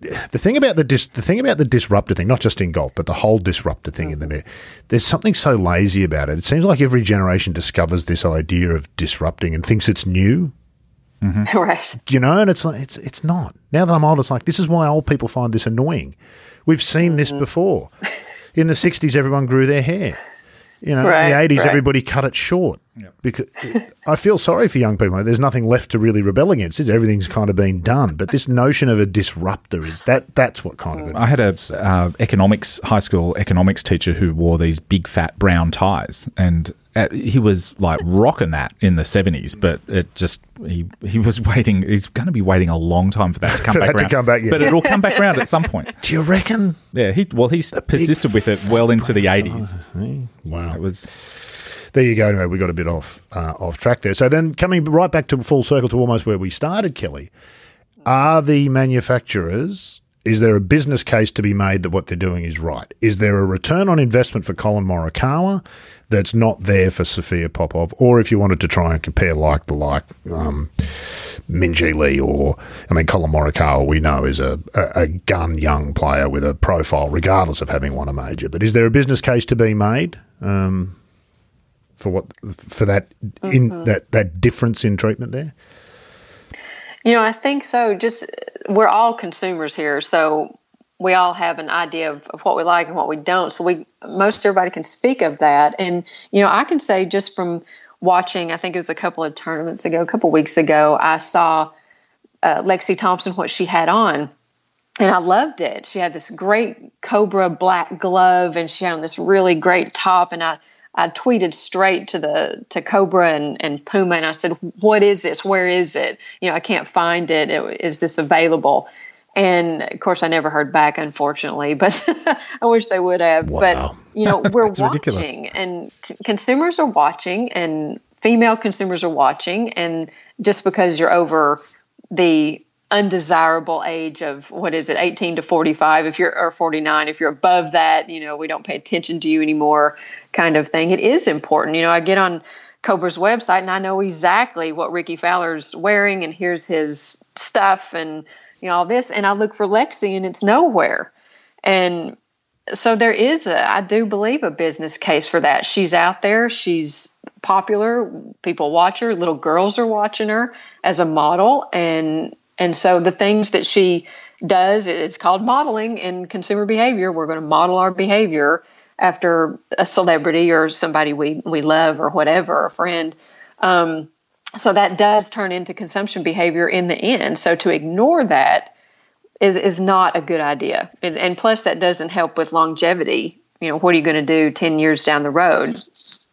The thing about the disruptor thing, not just in golf, but the whole disruptor thing in the mirror, there's something so lazy about it. It seems like every generation discovers this idea of disrupting and thinks it's new. Mm-hmm. Right. You know, and it's like it's not. Now that I'm old, it's like this is why old people find this annoying. We've seen this before. In the 60s, everyone grew their hair. You know, in the 80s, everybody cut it short. Yep. Because I feel sorry for young people. There's nothing left to really rebel against. Everything's kind of been done. But this notion of a disruptor is that's what kind of it is. I had a high school economics teacher who wore these big fat brown ties, and he was like rocking that in the 70s. But it just he was waiting. He's going to be waiting a long time for that to come back around. But it'll come back around at some point. Do you reckon? Yeah. He persisted with it well into the 80s. Wow. It was. There you go. Anyway, we got a bit off track there. So then coming right back to full circle to almost where we started, Kelly, are the manufacturers, is there a business case to be made that what they're doing is right? Is there a return on investment for Colin Morikawa that's not there for Sophia Popov? Or if you wanted to try and compare like to like Minjee Lee Colin Morikawa we know is a gun young player with a profile regardless of having won a major. But is there a business case to be made? For that difference in treatment there? You know, I think so. Just we're all consumers here, so we all have an idea of what we like and what we don't. So most everybody can speak of that. And, you know, I can say just from watching, I think it was a couple of weeks ago, I saw Lexi Thompson, what she had on. And I loved it. She had this great Cobra black glove, and she had on this really great top. And I tweeted straight to Cobra and Puma, and I said, "What is this? Where is it? You know, I can't find it. Is this available?" And of course, I never heard back, unfortunately. But I wish they would have. Wow. But you know, we're watching, ridiculous. And consumers are watching, and female consumers are watching. And just because you're over the undesirable age of 18 to 45 or 49, if you're above that, you know, we don't pay attention to you anymore, kind of thing. It is important. You know, I get on Cobra's website and I know exactly what Ricky Fowler's wearing, and here's his stuff, and you know, all this, and I look for Lexi and it's nowhere. And so there is I do believe a business case for that. She's out there, she's popular, people watch her, little girls are watching her as a model, And so the things that she does, it's called modeling in consumer behavior. We're going to model our behavior after a celebrity or somebody we love or whatever, a friend. So that does turn into consumption behavior in the end. So to ignore that is not a good idea. And plus, that doesn't help with longevity. You know, what are you going to do 10 years down the road?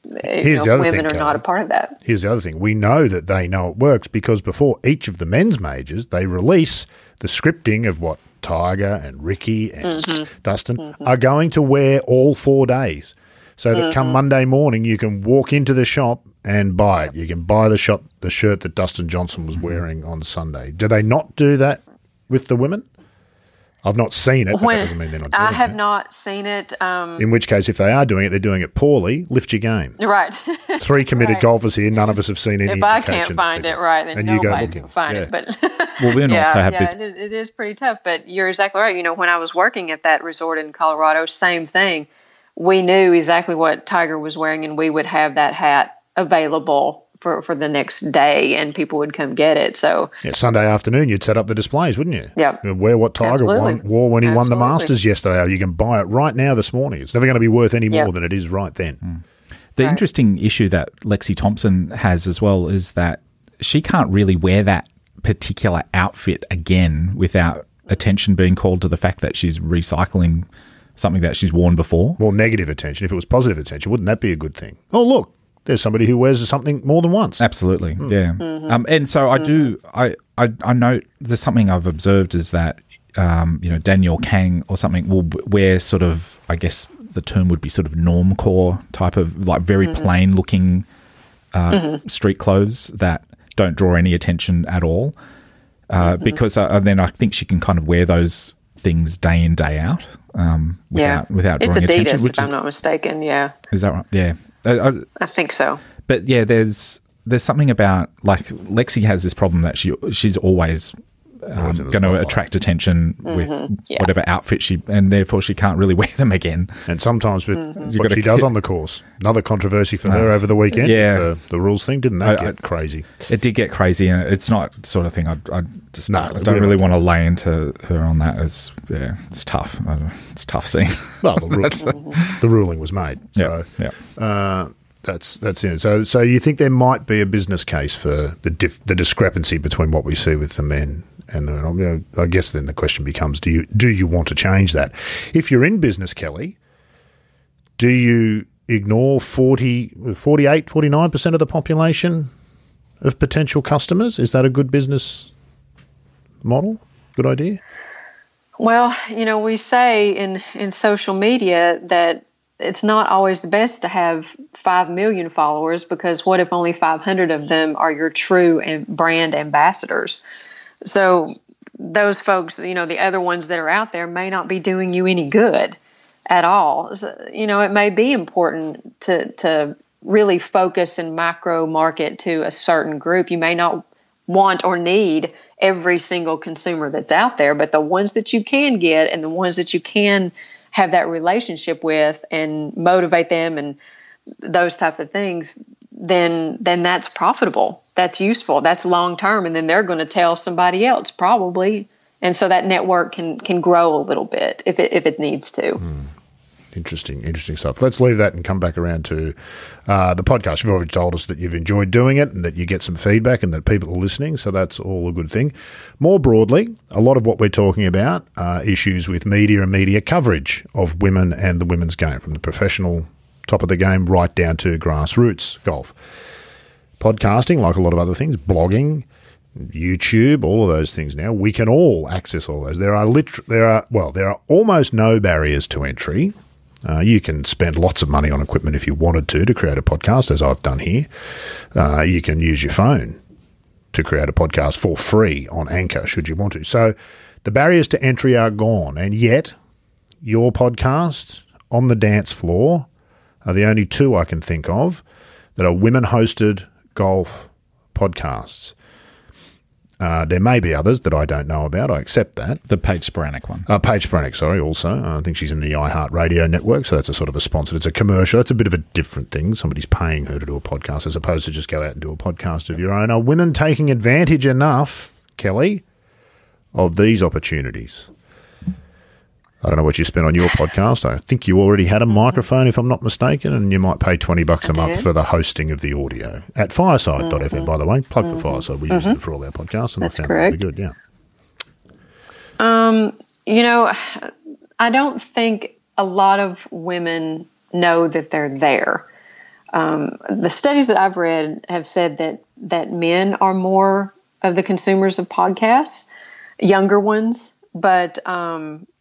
Women are not a part of that. Here's the other thing. We know that they know it works because before each of the men's majors, they release the scripting of what Tiger and Ricky and Dustin are going to wear all 4 days, so that come Monday morning you can walk into the shop and buy it. You can buy the shirt that Dustin Johnson was wearing on Sunday. Do they not do that with the women? I've not seen it, but that doesn't mean they're not doing it. I have not seen it. In which case, if they are doing it, they're doing it poorly. Lift your game. Right. Three committed golfers here. None of us have seen any indication. If I can't find it, right, then nobody can find it. But well, we're not so happy. Yeah, it is pretty tough, but you're exactly right. You know, when I was working at that resort in Colorado, same thing. We knew exactly what Tiger was wearing, and we would have that hat available for the next day, and people would come get it. So Sunday afternoon, you'd set up the displays, wouldn't you? Yeah. You'd wear what Tiger wore when he won the Masters yesterday. You can buy it right now this morning. It's never going to be worth any more than it is right then. The interesting issue that Lexi Thompson has as well is that she can't really wear that particular outfit again without attention being called to the fact that she's recycling something that she's worn before. Well, negative attention. If it was positive attention, wouldn't that be a good thing? Oh, look. There's somebody who wears something more than once. Absolutely, yeah. And so I do. I note there's something I've observed is that you know, Daniel Kang or something will wear sort of, I guess the term would be sort of normcore type of, like, very plain looking street clothes that don't draw any attention at all, because then I think she can kind of wear those things day in, day out without drawing attention. It's Adidas, if I'm not mistaken. Yeah, is that right? Yeah. I think so. But yeah, there's something about, like, Lexi has this problem that she's always going to attract attention with whatever outfit and therefore she can't really wear them again. And sometimes with what she does on the course. Another controversy for her over the weekend. Yeah. The rules thing, didn't that get crazy? It did get crazy, and it's not sort of thing I don't really want to lay into her on that. It's tough. It's tough seeing. Well, the ruling was made. So that's it. So you think there might be a business case for the discrepancy between what we see with the men and the women. You know, I guess then the question becomes, do you want to change that? If you're in business, Kelly, do you ignore 48, 49% of the population of potential customers? Is that a good business model? Good idea? Well, you know, we say in social media that it's not always the best to have 5 million followers, because what if only 500 of them are your true brand ambassadors? So those folks, you know, the other ones that are out there may not be doing you any good at all. So, you know, it may be important to really focus and micro market to a certain group. You may not want or need every single consumer that's out there, but the ones that you can get and the ones that you can have that relationship with and motivate them and those types of things, then that's profitable. That's useful. That's long term. And then they're going to tell somebody else probably. And so that network can grow a little bit if it needs to. Mm. Interesting stuff. Let's leave that and come back around to the podcast. You've already told us that you've enjoyed doing it and that you get some feedback and that people are listening, so that's all a good thing. More broadly, a lot of what we're talking about are issues with media and media coverage of women and the women's game, from the professional top of the game right down to grassroots golf. Podcasting, like a lot of other things, blogging, YouTube, all of those things now, we can all access all of those. There are almost no barriers to entry. You can spend lots of money on equipment if you wanted to create a podcast, as I've done here. You can use your phone to create a podcast for free on Anchor, should you want to. So the barriers to entry are gone, and yet your podcast on the dance floor are the only two I can think of that are women-hosted golf podcasts. There may be others that I don't know about. I accept that. The Paige Sporanic one. Paige Sporanic, sorry, also. I think she's in the iHeartRadio network, so that's a sort of a sponsor. It's a commercial. That's a bit of a different thing. Somebody's paying her to do a podcast as opposed to just go out and do a podcast of your own. Are women taking advantage enough, Kelly, of these opportunities? I don't know what you spent on your podcast. I think you already had a microphone, if I'm not mistaken, and you might pay $20 a month for the hosting of the audio at fireside.fm, by the way. Plug for Fireside. We use them for all our podcasts, and that's correct. Really good, yeah. I don't think a lot of women know that they're there. The studies that I've read have said that men are more of the consumers of podcasts, younger ones, but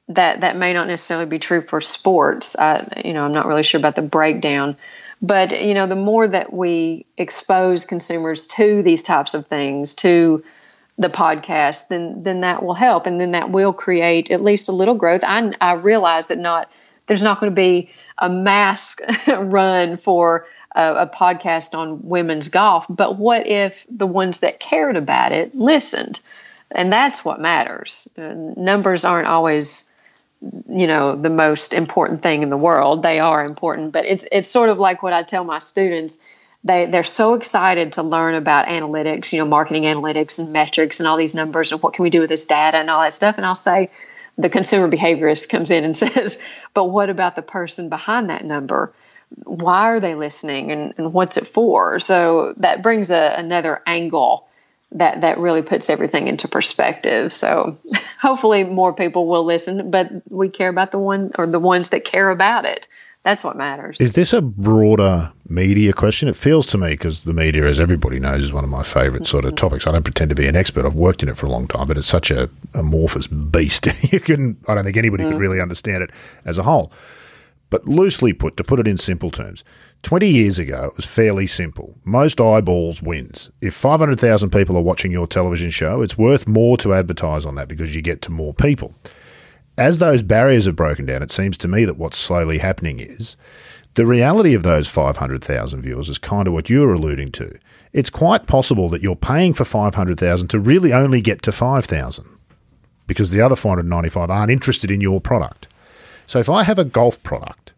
that may not necessarily be true for sports. I'm not really sure about the breakdown, but the more that we expose consumers to these types of things, to the podcast, then that will help, and then that will create at least a little growth. I realize that there's not going to be a mass run for a podcast on women's golf, but what if the ones that cared about it listened? And that's what matters. Numbers aren't always the most important thing in the world. They are important, but it's sort of like what I tell my students. They're so excited to learn about analytics, marketing analytics and metrics and all these numbers and what can we do with this data and all that stuff. And I'll say the consumer behaviorist comes in and says, but what about the person behind that number? Why are they listening and what's it for? So that brings another angle that really puts everything into perspective. So hopefully more people will listen, but we care about the ones that care about it. That's what matters. Is this a broader media question? It feels to me, because the media, as everybody knows, is one of my favorite sort of topics. I don't pretend to be an expert. I've worked in it for a long time, but it's such an amorphous beast. I don't think anybody could really understand it as a whole. But loosely put, to put it in simple terms, 20 years ago, it was fairly simple. Most eyeballs wins. If 500,000 people are watching your television show, it's worth more to advertise on that because you get to more people. As those barriers have broken down, it seems to me that what's slowly happening is the reality of those 500,000 viewers is kind of what you're alluding to. It's quite possible that you're paying for 500,000 to really only get to 5,000 because the other 495 aren't interested in your product. So if I have a golf product,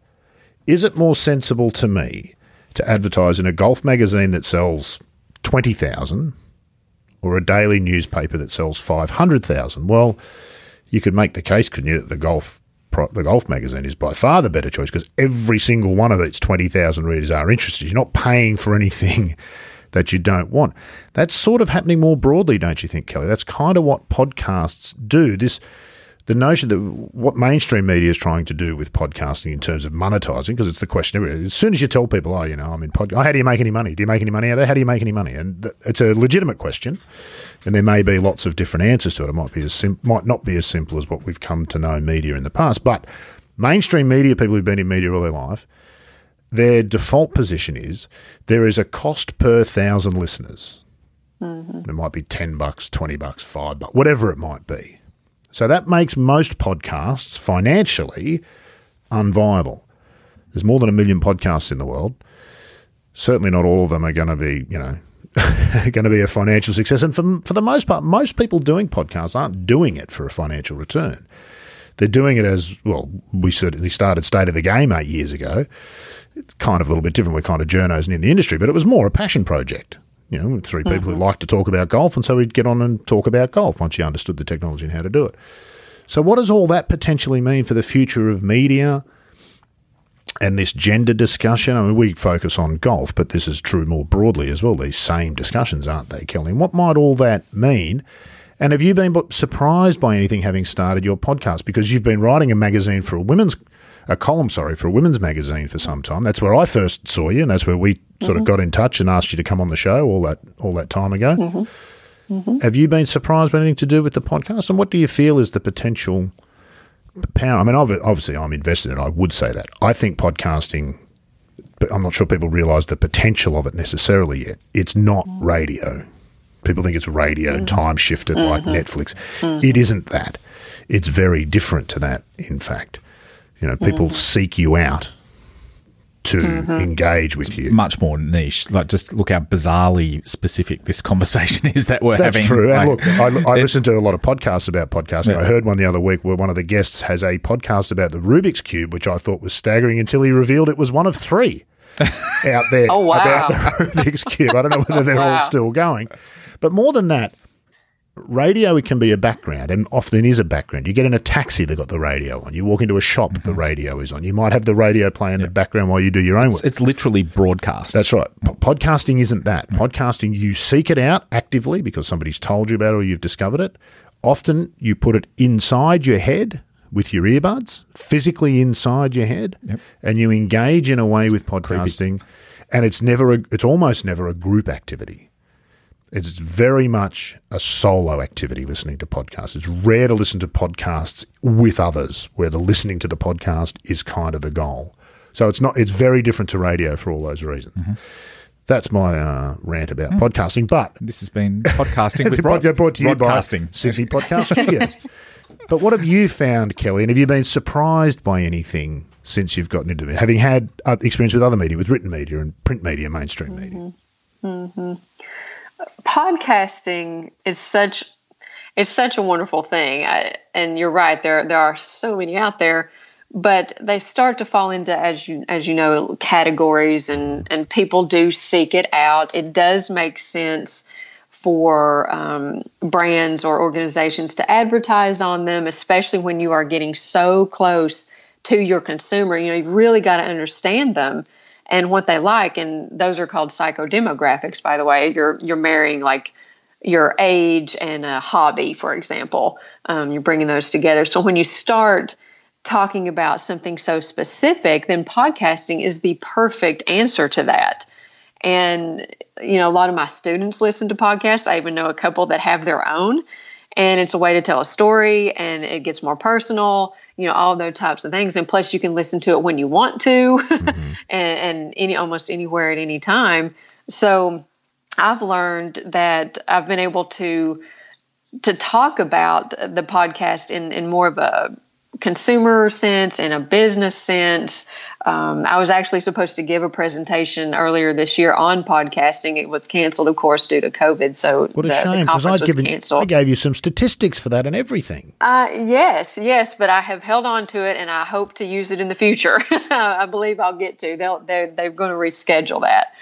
is it more sensible to me to advertise in a golf magazine that sells 20,000 or a daily newspaper that sells 500,000? Well, you could make the case, couldn't you, that the golf magazine is by far the better choice because every single one of its 20,000 readers are interested. You're not paying for anything that you don't want. That's sort of happening more broadly, don't you think, Kelly? That's kind of what podcasts do. The notion that what mainstream media is trying to do with podcasting in terms of monetizing, because it's the question, as soon as you tell people, I'm in podcast, how do you make any money? Do you make any money out of it? How do you make any money? And it's a legitimate question, and there may be lots of different answers to it. It might not be as simple as what we've come to know media in the past, but mainstream media, people who've been in media all their life, their default position is there is a cost per 1,000 listeners. Mm-hmm. It might be $10, $20, $5, whatever it might be. So that makes most podcasts financially unviable. There's more than 1 million podcasts in the world. Certainly not all of them are going to be, going to be a financial success. And for the most part, most people doing podcasts aren't doing it for a financial return. they're doing it as well. We certainly started State of the Game 8 years ago. It's kind of a little bit different. We're kind of journos in the industry, but it was more a passion project. You know, three people who like to talk about golf, and so we'd get on and talk about golf once you understood the technology and how to do it. So what does all that potentially mean for the future of media and this gender discussion? I mean, we focus on golf, but this is true more broadly as well. These same discussions, aren't they, Kelly? And what might all that mean? And have you been surprised by anything having started your podcast? Because you've been writing a magazine for a column for a women's magazine for some time. That's where I first saw you, and that's where we sort of got in touch and asked you to come on the show all that time ago. Have you been surprised by anything to do with the podcast? And what do you feel is the potential power? I mean, obviously I'm invested in it. I would say that. I think podcasting, but I'm not sure people realise the potential of it necessarily yet. It's not radio. People think it's radio, time-shifted like Netflix. It isn't that. It's very different to that, in fact. You know, people seek you out to engage with you. It's much more niche. Like, just look how bizarrely specific this conversation is that we're having. That's true. And look, I listen to a lot of podcasts about podcasting. Yeah. I heard one the other week where one of the guests has a podcast about the Rubik's Cube, which I thought was staggering until he revealed it was one of three out there about the Rubik's Cube. I don't know whether they're all still going. But more than that, radio, it can be a background, and often is a background. You get in a taxi, they've got the radio on. You walk into a shop, the radio is on. You might have the radio playing in the background while you do your own work. It's literally broadcast. That's right. Podcasting isn't that. Podcasting, you seek it out actively because somebody's told you about it or you've discovered it. Often you put it inside your head with your earbuds, physically inside your head, and you engage in a way with podcasting. Creepy. And it's almost never a group activity. It's very much a solo activity, listening to podcasts. It's rare to listen to podcasts with others, where the listening to the podcast is kind of the goal. So it's very different to radio for all those reasons. That's my rant about podcasting. But this has been podcasting with brought to you by Sydney Podcast Studios. But what have you found, Kelly? And have you been surprised by anything since you've gotten into it, having had experience with other media, with written media and print media, mainstream media? Podcasting is such a wonderful thing, and you're right. There are so many out there, but they start to fall into, as you know, categories, and people do seek it out. It does make sense for brands or organizations to advertise on them, especially when you are getting so close to your consumer. You know, you've really got to understand them and what they like, and those are called psychodemographics, by the way. You're marrying like your age and a hobby, for example. You're bringing those together. So when you start talking about something so specific, then podcasting is the perfect answer to that. And, you know, a lot of my students listen to podcasts. I even know a couple that have their own, and it's a way to tell a story, and it gets more personal, you know, all those types of things. And plus you can listen to it when you want to and almost anywhere at any time. So I've learned that I've been able to talk about the podcast in more of a consumer sense and a business sense. I was actually supposed to give a presentation earlier this year on podcasting. It was canceled, of course, due to COVID. So what a shame, because I gave you some statistics for that and everything. Yes, but I have held on to it, and I hope to use it in the future. I believe I'll get to. They're going to reschedule that,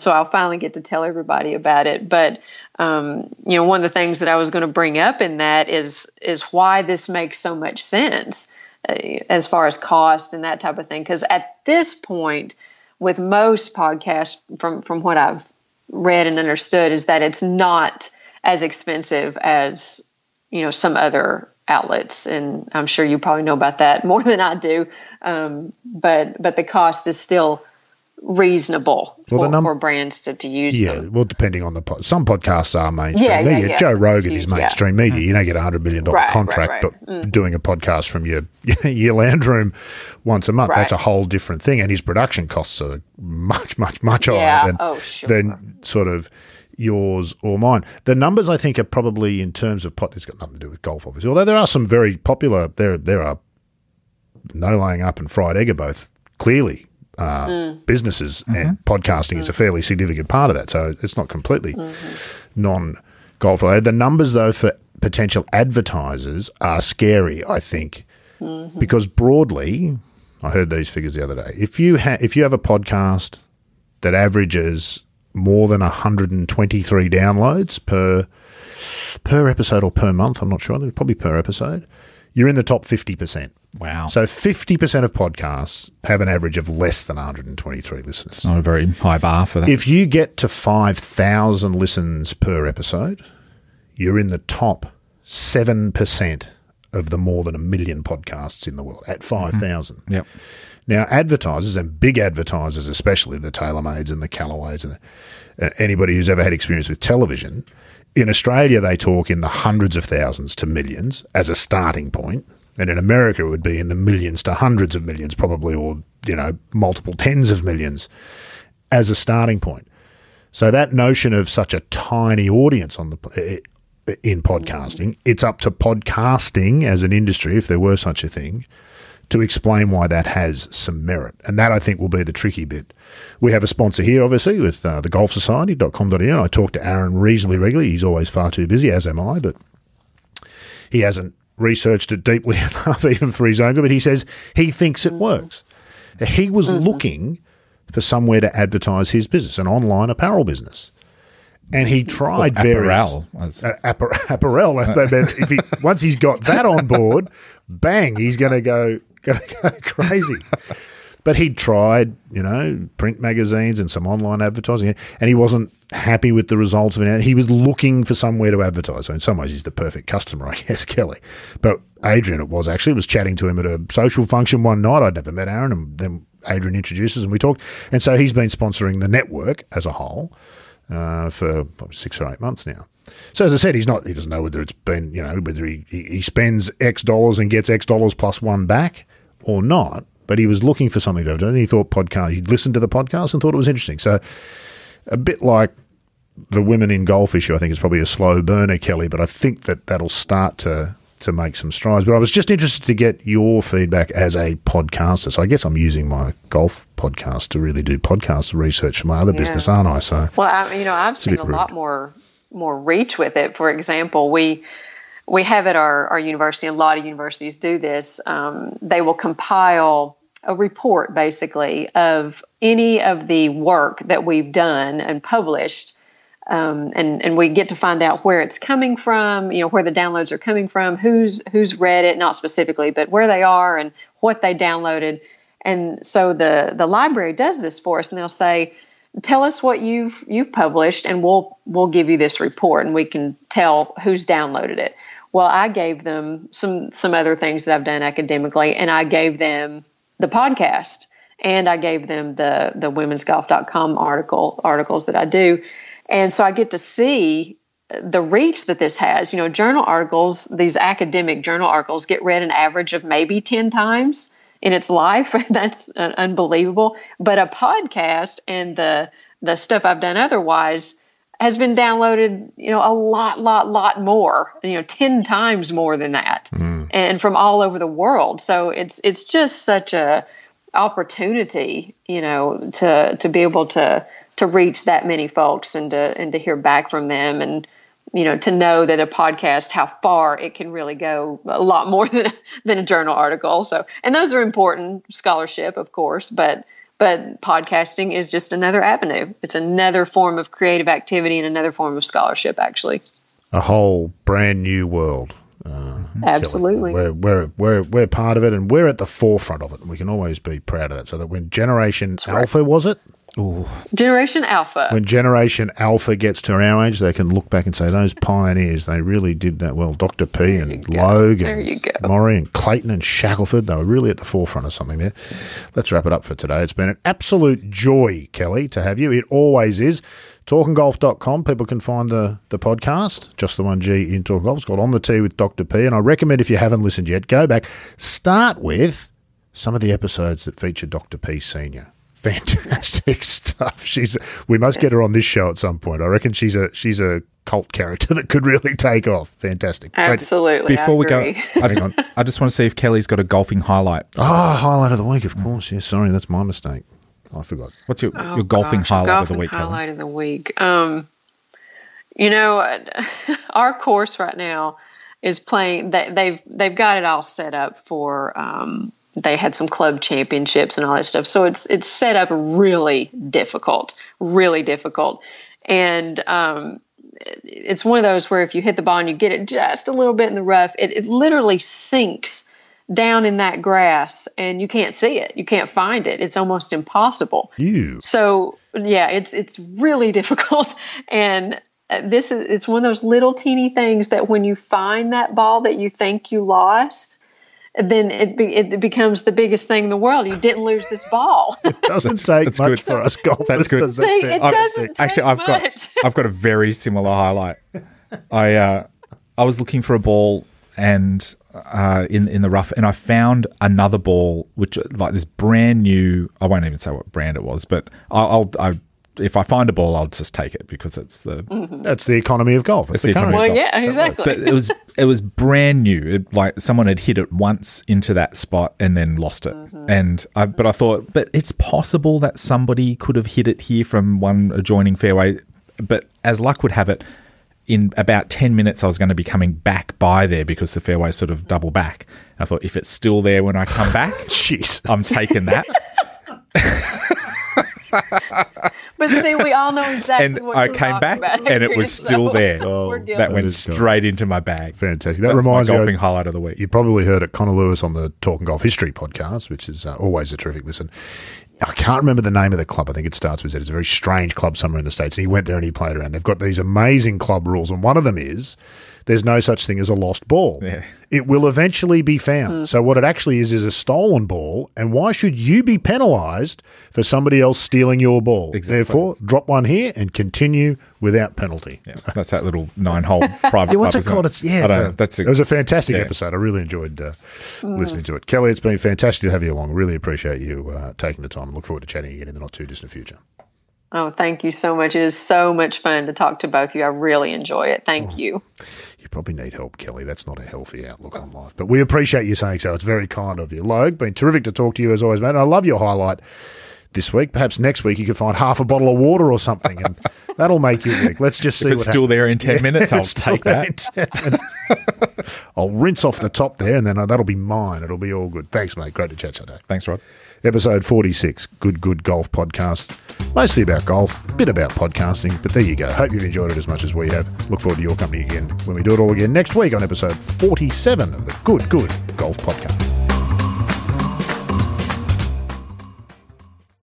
so I'll finally get to tell everybody about it. But you know, one of the things that I was going to bring up in that is why this makes so much sense as far as cost and that type of thing. Because at this point, with most podcasts, from what I've read and understood, is that it's not as expensive as, you know, some other outlets. And I'm sure you probably know about that more than I do. But the cost is still reasonable for brands to use them. Yeah, well, depending on the some podcasts are mainstream media. Yeah, Joe Rogan is mainstream media. You don't get a $100 million contract, but doing a podcast from your lounge room once a month, that's a whole different thing. And his production costs are much, much, much higher than sort of yours or mine. The numbers, I think, are probably in terms of it's got nothing to do with golf, obviously, although there are some very popular, there are No Laying Up and Fried Egg are both clearly businesses, and podcasting is a fairly significant part of that. So it's not completely non-golf related. The numbers, though, for potential advertisers are scary, I think, Mm-hmm. Because broadly, I heard these figures the other day. If you have a podcast that averages more than 123 downloads per episode or per month, I'm not sure, probably per episode, you're in the top 50%. Wow. So 50% of podcasts have an average of less than 123 listens. Not a very high bar for that. If you get to 5,000 listens per episode, you're in the top 7% of the more than a million podcasts in the world at 5,000. Mm-hmm. Yep. Now, advertisers, and big advertisers especially, the TaylorMades and the Callaways and anybody who's ever had experience with television, in Australia they talk in the hundreds of thousands to millions as a starting point, and in America it would be in the millions to hundreds of millions probably, or, you know, multiple tens of millions as a starting point. So that notion of such a tiny audience on the in podcasting, it's up to podcasting as an industry, if there were such a thing, to explain why that has some merit. And that, I think, will be the tricky bit. We have a sponsor here, obviously, with the golfsociety.com.au. I talk to Aaron reasonably regularly. He's always far too busy, as am I, but he hasn't researched it deeply enough even for his own good, but he says he thinks it works. He was looking for somewhere to advertise his business, an online apparel business. And he tried various apparel. Once he's got that on board, bang, he's going to go crazy. But he tried, you know, print magazines and some online advertising, and he wasn't happy with the results of it. He was looking for somewhere to advertise. So in some ways, he's the perfect customer, I guess, Kelly. But Adrian, was chatting to him at a social function one night. I'd never met Aaron, and then Adrian introduces and we talked. And so he's been sponsoring the network as a whole for 6 or 8 months now. So as I said, he doesn't know whether it's been, you know, whether he spends X dollars and gets X dollars plus one back or not, but he was looking for something to do, and he thought he'd listened to the podcast and thought it was interesting. So a bit like the women in golf issue, I think it's probably a slow burner, Kelly, but I think that'll start to make some strides. But I was just interested to get your feedback as a podcaster. So I guess I'm using my golf podcast to really do podcast research for my other business, aren't I? So, well, you know, I've seen a lot more reach with it. For example, we have at our university, a lot of universities do this. They will compile a report basically of any of the work that we've done and published. And we get to find out where it's coming from, you know, where the downloads are coming from, who's read it, not specifically, but where they are and what they downloaded. And so the library does this for us, and they'll say, tell us what you've published, and we'll give you this report, and we can tell who's downloaded it. Well, I gave them some other things that I've done academically, and I gave them the podcast, and I gave them the womensgolf.com articles that I do. And so I get to see the reach that this has. You know, journal articles, these academic journal articles get read an average of maybe 10 times in its life. That's unbelievable. But a podcast and the stuff I've done otherwise has been downloaded, you know, a lot more, you know, 10 times more than that, and from all over the world. So it's just such a opportunity, you know, to be able to reach that many folks and to hear back from them, and, you know, to know that a podcast, how far it can really go, a lot more than a journal article. So, and those are important, scholarship, of course, but podcasting is just another avenue. It's another form of creative activity and another form of scholarship, actually. A whole brand new world. Absolutely. We're part of it, and we're at the forefront of it, and we can always be proud of that. So that when Generation Alpha, was it? Ooh. Generation Alpha. When Generation Alpha gets to our age, they can look back and say, those pioneers, they really did that well. Dr. P and Logue and Maury and Clayton and Shackelford, they were really at the forefront of something there. Let's wrap it up for today. It's been an absolute joy, Kelly, to have you. It always is. TalkingGolf.com, people can find the podcast, just the one G in Talking Golf. It's called On the Tee with Dr. P, and I recommend, if you haven't listened yet, go back. Start with some of the episodes that feature Dr. P Sr. Fantastic stuff. We must get her on this show at some point. I reckon she's a cult character that could really take off. Fantastic. Absolutely. Before we go, I just want to see if Kelly's got a golfing highlight. Oh, highlight of the week, of course. Yeah, sorry, that's my mistake. I forgot. What's your golfing highlight of the week, Kelly? Highlight of the week. You know, our course right now, is playing. They've got it all set up for. They had some club championships and all that stuff, so it's set up really difficult, and it's one of those where if you hit the ball and you get it just a little bit in the rough, it literally sinks down in that grass, and you can't see it. You can't find it. It's almost impossible. Ew. So yeah, it's really difficult. And it's one of those little teeny things that when you find that ball that you think you lost, then it becomes the biggest thing in the world. You didn't lose this ball. It doesn't take that's much good. For us golfers. That's good. Does See, that it doesn't Actually, I've much. Got I've got a very similar highlight. I was looking for a ball and in the rough, and I found another ball, which like this brand new. I won't even say what brand it was, but I'll if I find a ball, I'll just take it because it's the mm-hmm. that's the economy of golf. It's the economy. Well, yeah, exactly. But it was brand new. Like someone had hit it once into that spot and then lost it. Mm-hmm. But I thought, but it's possible that somebody could have hit it here from one adjoining fairway. But as luck would have it, in about 10 minutes, I was going to be coming back by there because the fairway sort of double back. I thought, if it's still there when I come back, jeez, I'm taking that. But see, we all know exactly and what I came back about and it was still so there. Oh, that went straight into my bag. Fantastic. That reminds me, golfing highlight of the week. You probably heard it, Connor Lewis on the Talking Golf History podcast, which is always a terrific listen. I can't remember the name of the club. I think it starts with Z. It's a very strange club somewhere in the States. And he went there and he played around. They've got these amazing club rules. And one of them is there's no such thing as a lost ball. Yeah. It will eventually be found. Mm. So what it actually is a stolen ball. And why should you be penalised for somebody else stealing your ball? Exactly. Therefore, drop one here and continue without penalty. Yeah, that's that little 9-hole private club. What's it called? It was a fantastic episode. I really enjoyed listening to it. Kelly, it's been fantastic to have you along. Really appreciate you taking the time. Look forward to chatting again in the not-too-distant future. Oh, thank you so much. It is so much fun to talk to both of you. I really enjoy it. Thank you. You probably need help, Kelly. That's not a healthy outlook on life. But we appreciate you saying so. It's very kind of you. Logue, been terrific to talk to you as always, mate. And I love your highlight this week. Perhaps next week you can find half a bottle of water or something, and that'll make you weak. Let's just see if it's what still happens. There in 10 minutes, I'll take that. I'll rinse off the top there, and then that'll be mine. It'll be all good. Thanks, mate. Great to chat today. Thanks, Rod. Episode 46, Good Golf Podcast. Mostly about golf, a bit about podcasting, but there you go. Hope you've enjoyed it as much as we have. Look forward to your company again when we do it all again next week on episode 47 of the Good Golf Podcast.